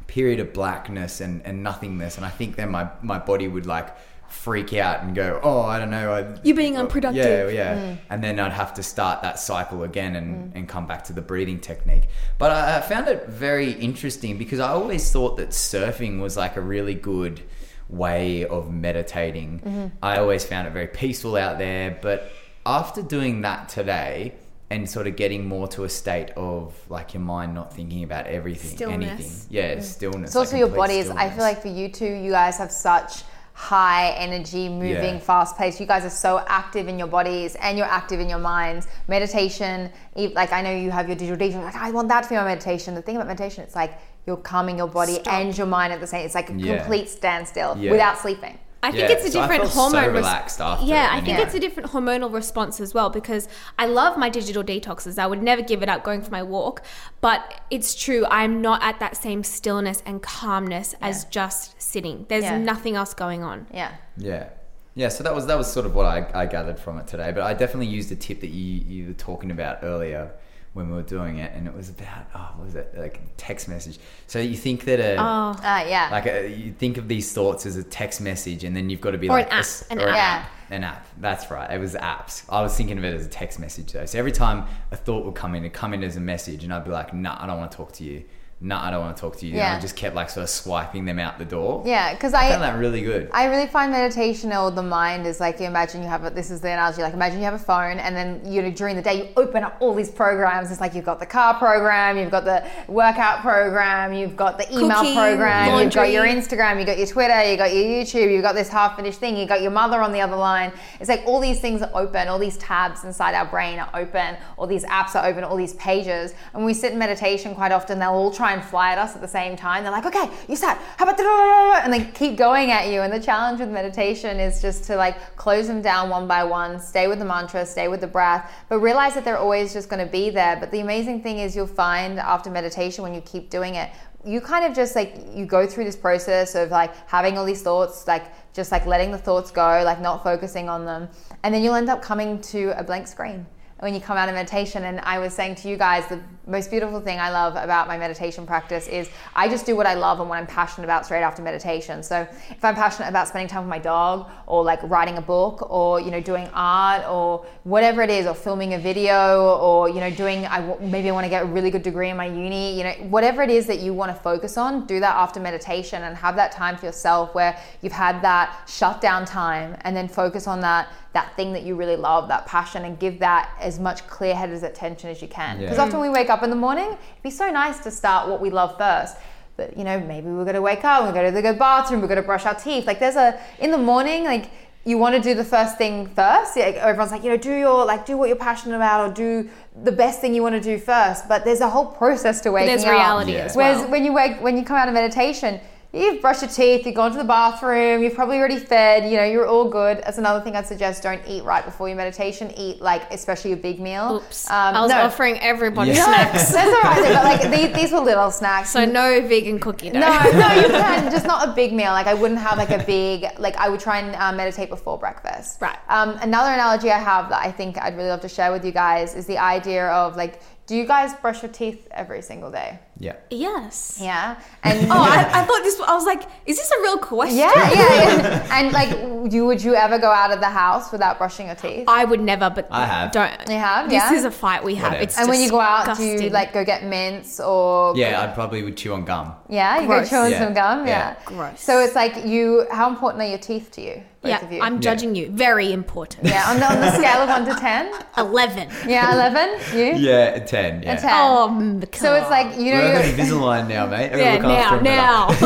period of blackness and, and nothingness. And I think then my, my body would like freak out and go, oh, I don't know. I, You're being unproductive. Yeah, yeah. Mm. And then I'd have to start that cycle again and, mm. and come back to the breathing technique. But I, I found it very interesting because I always thought that surfing was like a really good way of meditating. Mm-hmm. I always found it very peaceful out there. But after doing that today and sort of getting more to a state of like your mind not thinking about everything, stillness. anything. Yeah, mm. stillness. It's also like your body is, I feel like for you two, you guys have such high energy, moving, yeah. fast paced. You guys are so active in your bodies and you're active in your minds. Meditation, like I know you have your digital detox, like I want that for my meditation. The thing about meditation, it's like you're calming your body Stop. and your mind at the same. It's like a yeah. complete standstill yeah. without sleeping. I think yeah, it's a so different I feel hormone. So relaxed after yeah, it, I think yeah. it's a different hormonal response as well because I love my digital detoxes. I would never give it up going for my walk, but it's true. I'm not at that same stillness and calmness yeah. as just sitting. There's yeah. nothing else going on. Yeah. Yeah. Yeah, so that was that was sort of what I, I gathered from it today, but I definitely used the tip that you, you were talking about earlier when we were doing it, and it was about oh, what was it like text message? So you think that a oh uh, yeah, like a, you think of these thoughts as a text message, and then you've got to be or like an app, a, an, or app. an app, an app. That's right. It was apps. I was thinking of it as a text message though. So every time a thought would come in, it'd come in as a message, and I'd be like, nah, I don't want to talk to you. No, I don't want to talk to you. Yeah. I just kept like sort of swiping them out the door. Yeah, because I, I found that really good. I really find meditation or the mind is like you imagine you have a, this is the analogy, like imagine you have a phone and then you know during the day you open up all these programs. It's like you've got the car program, you've got the workout program, you've got the email Cooking, program, laundry. You've got your Instagram, you've got your Twitter, you've got your YouTube, you've got this half finished thing, you've got your mother on the other line. It's like all these things are open, all these tabs inside our brain are open, all these apps are open, all these pages. And when we sit in meditation quite often, they'll all try try and fly at us at the same time. They're like, okay, you start, how about da-da-da-da-da? And they keep going at you. And the challenge with meditation is just to like close them down one by one, stay with the mantra, stay with the breath, but realize that they're always just going to be there. But the amazing thing is you'll find after meditation, when you keep doing it, you kind of just like, you go through this process of like having all these thoughts, like just like letting the thoughts go, like not focusing on them. And then you'll end up coming to a blank screen when you come out of meditation. And I was saying to you guys, the most beautiful thing I love about my meditation practice is I just do what I love and what I'm passionate about straight after meditation. So if I'm passionate about spending time with my dog, or like writing a book, or, you know, doing art, or whatever it is, or filming a video, or, you know, doing, I w- maybe I want to get a really good degree in my uni, you know, whatever it is that you want to focus on, do that after meditation and have that time for yourself where you've had that shutdown time, and then focus on that that thing that you really love, that passion, and give that as much clear-headed attention as you can. Because yeah. often we wake up in the morning, it'd be so nice to start what we love first. But, you know, maybe we're gonna wake up, we're gonna go to the bathroom, we're gonna brush our teeth. Like there's a, in the morning, like you wanna do the first thing first. Like, everyone's like, you know, do your, like do what you're passionate about, or do the best thing you wanna do first. But there's a whole process to waking up. There's reality yeah. as well. Whereas when you wake, when you come out of meditation, you've brushed your teeth, you've gone to the bathroom, you've probably already fed, you know, you're all good. That's another thing I'd suggest, don't eat right before your meditation. Eat, like, especially your big meal. Oops, um, I was no. offering everybody yeah. snacks. No, that's all right, but like, these, these were little snacks. So no vegan cookie, no. No, no, you can, just not a big meal. Like, I wouldn't have, like, a big, like, I would try and uh, meditate before breakfast. Right. Um, another analogy I have that I think I'd really love to share with you guys is the idea of, like, do you guys brush your teeth every single day? Yeah. Yes. Yeah. And oh, I, I thought this. I was like, is this a real question? Yeah, yeah. yeah. And like, you, would you ever go out of the house without brushing your teeth? I would never, but I have. Don't. You have. This yeah. is a fight we have. Whatever. It's and disgusting. When you go out, do you like go get mints or? Yeah, I probably would chew on gum. Yeah, you Gross. go chew on yeah. some gum. Yeah. yeah. Gross. So it's like you. How important are your teeth to you? Both of you? I'm judging yeah. you. Very important. Yeah, on the, on the scale of one to ten. Eleven. Yeah, eleven. You? Yeah, a ten. Yeah. A ten. Oh, God. So it's like you know. I've got Invisalign now, mate. I've yeah, got to look now, after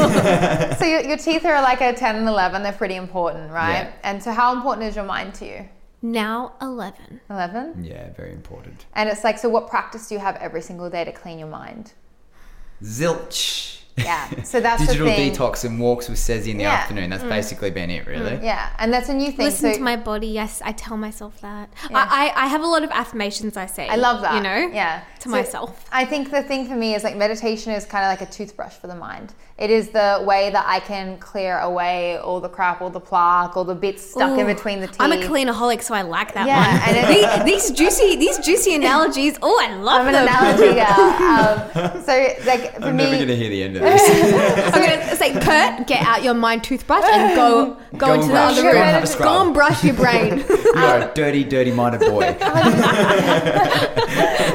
now. So your, your teeth are like a ten and eleven. They're pretty important, right? Yeah. And so how important is your mind to you? Now eleven. eleven? Yeah, very important. And it's like, so what practice do you have every single day to clean your mind? Zilch. Yeah, so that's digital the thing. Detox and walks with Sezzy in the yeah. afternoon. That's mm. basically been it, really. Mm. Yeah, and that's a new thing. Listen so, to my body. Yes, I tell myself that. Yeah. I, I, I have a lot of affirmations I say. I love that. You know, yeah, to so myself. I think the thing for me is like meditation is kind of like a toothbrush for the mind. It is the way that I can clear away all the crap, all the plaque, all the bits stuck Ooh, in between the teeth. I'm a cleanaholic, so I like that yeah, one. And these, these juicy, these juicy analogies. Oh, I love I'm them. I'm an analogy girl. Um, so like for I'm me, I'm never gonna hear the end of. I'm gonna say, Kurt, get out your mind toothbrush and go go, go into the other room. Go and, go and brush your brain. You're um, a dirty, dirty minded boy.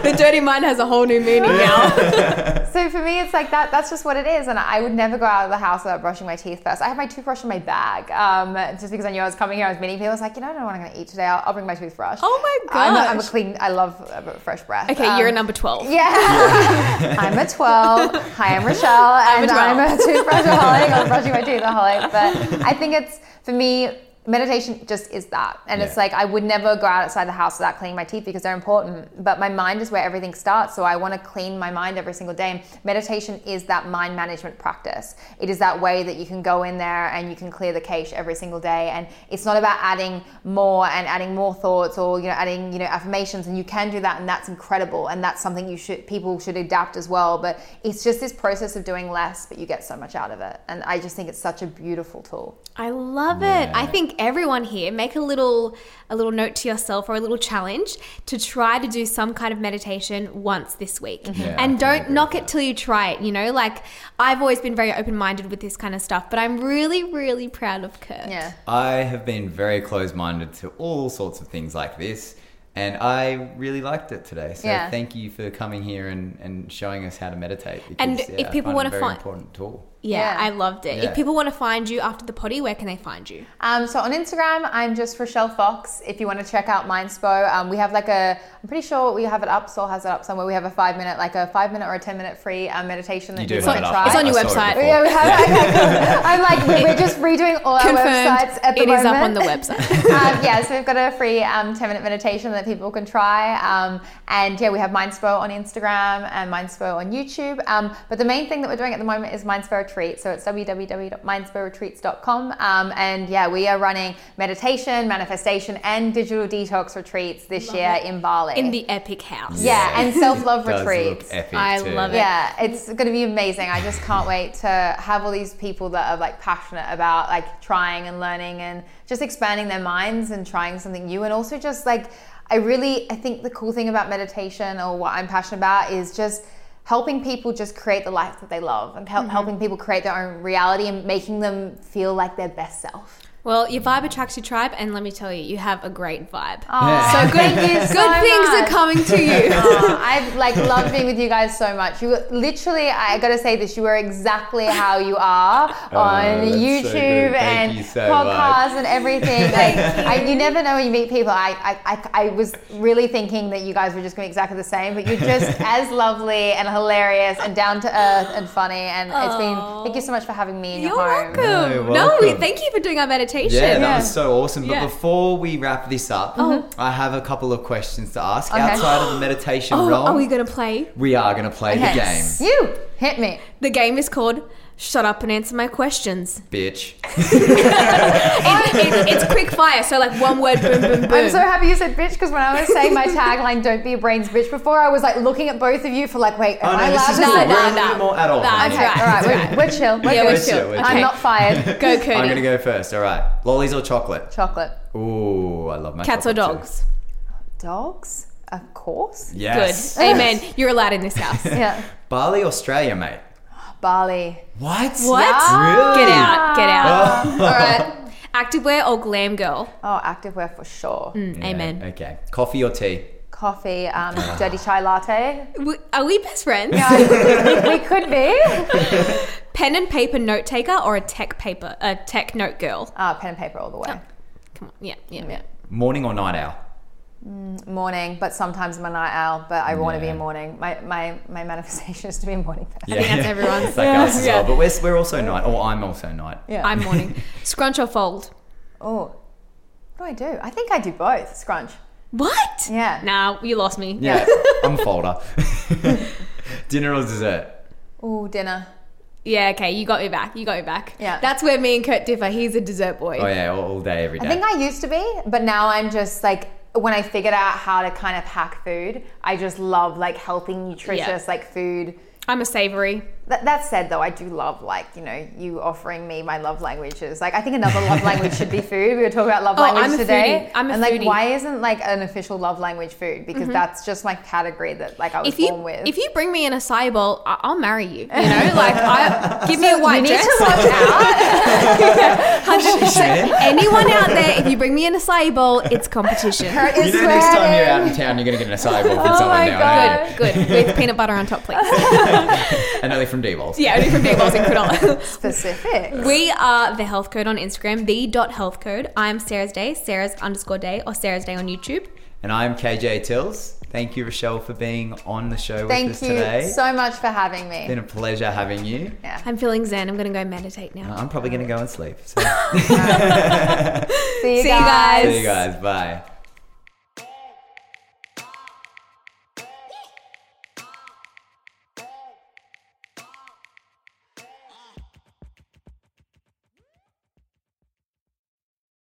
The dirty mind has a whole new meaning now. So for me, it's like that. That's just what it is, and I would never go out of the house without brushing my teeth first. I have my toothbrush in my bag, um, just because I knew I was coming here. I was meeting people. I was like, you know, I don't know what I'm gonna eat today. I'll, I'll bring my toothbrush. Oh my god! I'm, I'm a clean. I love fresh breath. Okay, um, you're a number twelve. Yeah, I'm a twelve. Hi, I'm Rochelle. And I'm a toothbrushaholic, I'm brushing my teethaholic, but I think it's, for me, meditation just is that. And yeah. it's like, I would never go outside the house without cleaning my teeth because they're important, but my mind is where everything starts. So I want to clean my mind every single day. And meditation is that mind management practice. It is that way that you can go in there and you can clear the cache every single day. And it's not about adding more and adding more thoughts or, you know, adding, you know, affirmations, and you can do that. And that's incredible. And that's something you should, people should adapt as well. But it's just this process of doing less, but you get so much out of it. And I just think it's such a beautiful tool. I love yeah. it. I think everyone here, make a little a little note to yourself or a little challenge to try to do some kind of meditation once this week. Mm-hmm. Yeah, and don't knock it till you try it, you know? Like, I've always been very open-minded with this kind of stuff, but I'm really, really proud of Kurt. Yeah. I have been very closed-minded to all sorts of things like this. And I really liked it today. So yeah. thank you for coming here and, and showing us how to meditate. Because, and yeah, if people want to find... It's a very important tool. Yeah, yeah, I loved it. Yeah. If people want to find you after the potty, where can they find you? Um, so on Instagram, I'm just Rochelle Fox. If you want to check out Mindspo, um, we have like a, I'm pretty sure we have it up, Sol has it up somewhere. We have a five minute, like a five minute or a ten minute free um, meditation that you, you can it try. It's on your I website. It yeah, we have it. Okay, cool. I'm like, we're just redoing all our Confirmed. websites at the it moment. It is up on the website. um, yeah, so we've got a free um, ten minute meditation that people can try. Um, and yeah, we have Mindspo on Instagram and Mindspo on YouTube. Um, but the main thing that we're doing at the moment is Mindspo Retreat. So it's w w w dot mindspo retreats dot com. Um, and yeah, we are running meditation, manifestation, and digital detox retreats this love year it. in Bali. In the epic house. Yeah, yeah. And self-love retreats. I too. love it. Yeah, it's going to be amazing. I just can't wait to have all these people that are like passionate about like trying and learning and just expanding their minds and trying something new. And also just like, I really, I think the cool thing about meditation or what I'm passionate about is just helping people just create the life that they love and help, mm-hmm. helping people create their own reality and making them feel like their best self. Well, your vibe attracts your tribe, and let me tell you, you have a great vibe. Oh, yeah. So good, thank you so good things much. are coming to you. Oh, I've like loved being with you guys so much. You literally, I gotta say this, you are exactly how you are on oh, YouTube so and you so podcasts much. and everything. Like, I, you never know when you meet people. I, I, I, I was really thinking that you guys were just gonna be exactly the same, but you're just as lovely and hilarious and down to earth and funny. And oh. it's been thank you so much for having me in your home. You're welcome. You're welcome. No, thank you for doing our meditation. Yeah, that yeah. was so awesome. But yeah. before we wrap this up, mm-hmm. I have a couple of questions to ask okay. outside of the meditation oh, realm. Are we going to play? We are going to play okay. the game. You hit me. The game is called Shut Up and Answer My Questions. Bitch. it, it, it's quick fire, so like one word, boom, boom, boom. I'm so happy you said bitch, because when I was saying my tagline, don't be a brains bitch, before I was like looking at both of you for like, wait, am oh, no, I allowed to say that? No, no, no. More adult. Nah, okay, right, all right, right. We're, we're chill. We're yeah, we're chill. chill. We're I'm chill. not fired. Go, Cody. I'm going to go first, all right. Lollies or chocolate? Chocolate. Ooh, I love my Cats chocolate Cats or dogs? Too. Dogs? Of course. Yes. Good. Amen. You're allowed in this house. Yeah. Bali, Australia, mate. Bali. What? What? Yeah. Really? Get out. Get out. Oh. All right. Activewear or glam girl? Oh, activewear for sure. Mm, yeah. Amen. Okay. Coffee or tea? Coffee. Um, dirty chai latte. We, are we best friends? Yeah, we, we could be. Pen and paper note taker or a tech paper, a tech note girl? Uh, pen and paper all the way. Oh, come on. Yeah, yeah, yeah. Morning or night owl? Mm, morning, but sometimes I'm a night owl, but I yeah. want to be a morning. My, my my manifestation is to be a morning person. Yeah. I think that's everyone. It's like yeah. us as yeah. well, but we're, we're also night, or I'm also night. Yeah. I'm morning. Scrunch or fold? Oh, what do I do? I think I do both. Scrunch. What? Yeah. Nah, you lost me. Yeah, I'm a folder. Dinner or dessert? Oh, dinner. Yeah, okay, you got me back. You got me back. Yeah. That's where me and Kurt differ. He's a dessert boy. Oh, yeah, all, all day, every day. I think I used to be, but now I'm just like, when I figured out how to kind of hack food, I just love like healthy, nutritious, yeah. like food. I'm a savory. That, that said though, I do love like, you know, you offering me my love languages. Like I think another love language should be food. We were talking about love oh, language I'm today. I'm a and like, foodie. Why isn't like an official love language food? Because mm-hmm. that's just my category that like I was if you, born with. If you bring me an acai bowl, I- I'll marry you. You know, like I, give me so a white dress. You need to watch out. one hundred percent. Anyone out there, if you bring me an acai bowl, it's competition. Kurt is you know sweating. Next time you're out in town, you're going to get an acai bowl from oh someone now. Good, good. With peanut butter on top, please. And only from D-Balls. Yeah, only from D-Balls in Cronulla. Specific. We are The Health Code on Instagram, the dot health code. I'm Sarah's Day, Sarah's underscore day, or Sarah's Day on YouTube. And I'm K J Tills. Thank you, Rochelle, for being on the show Thank with us today. Thank you so much for having me. It's been a pleasure having you. Yeah. I'm feeling zen. I'm going to go meditate now. No, I'm probably going to go and sleep. So. See you See guys. See you guys. Bye.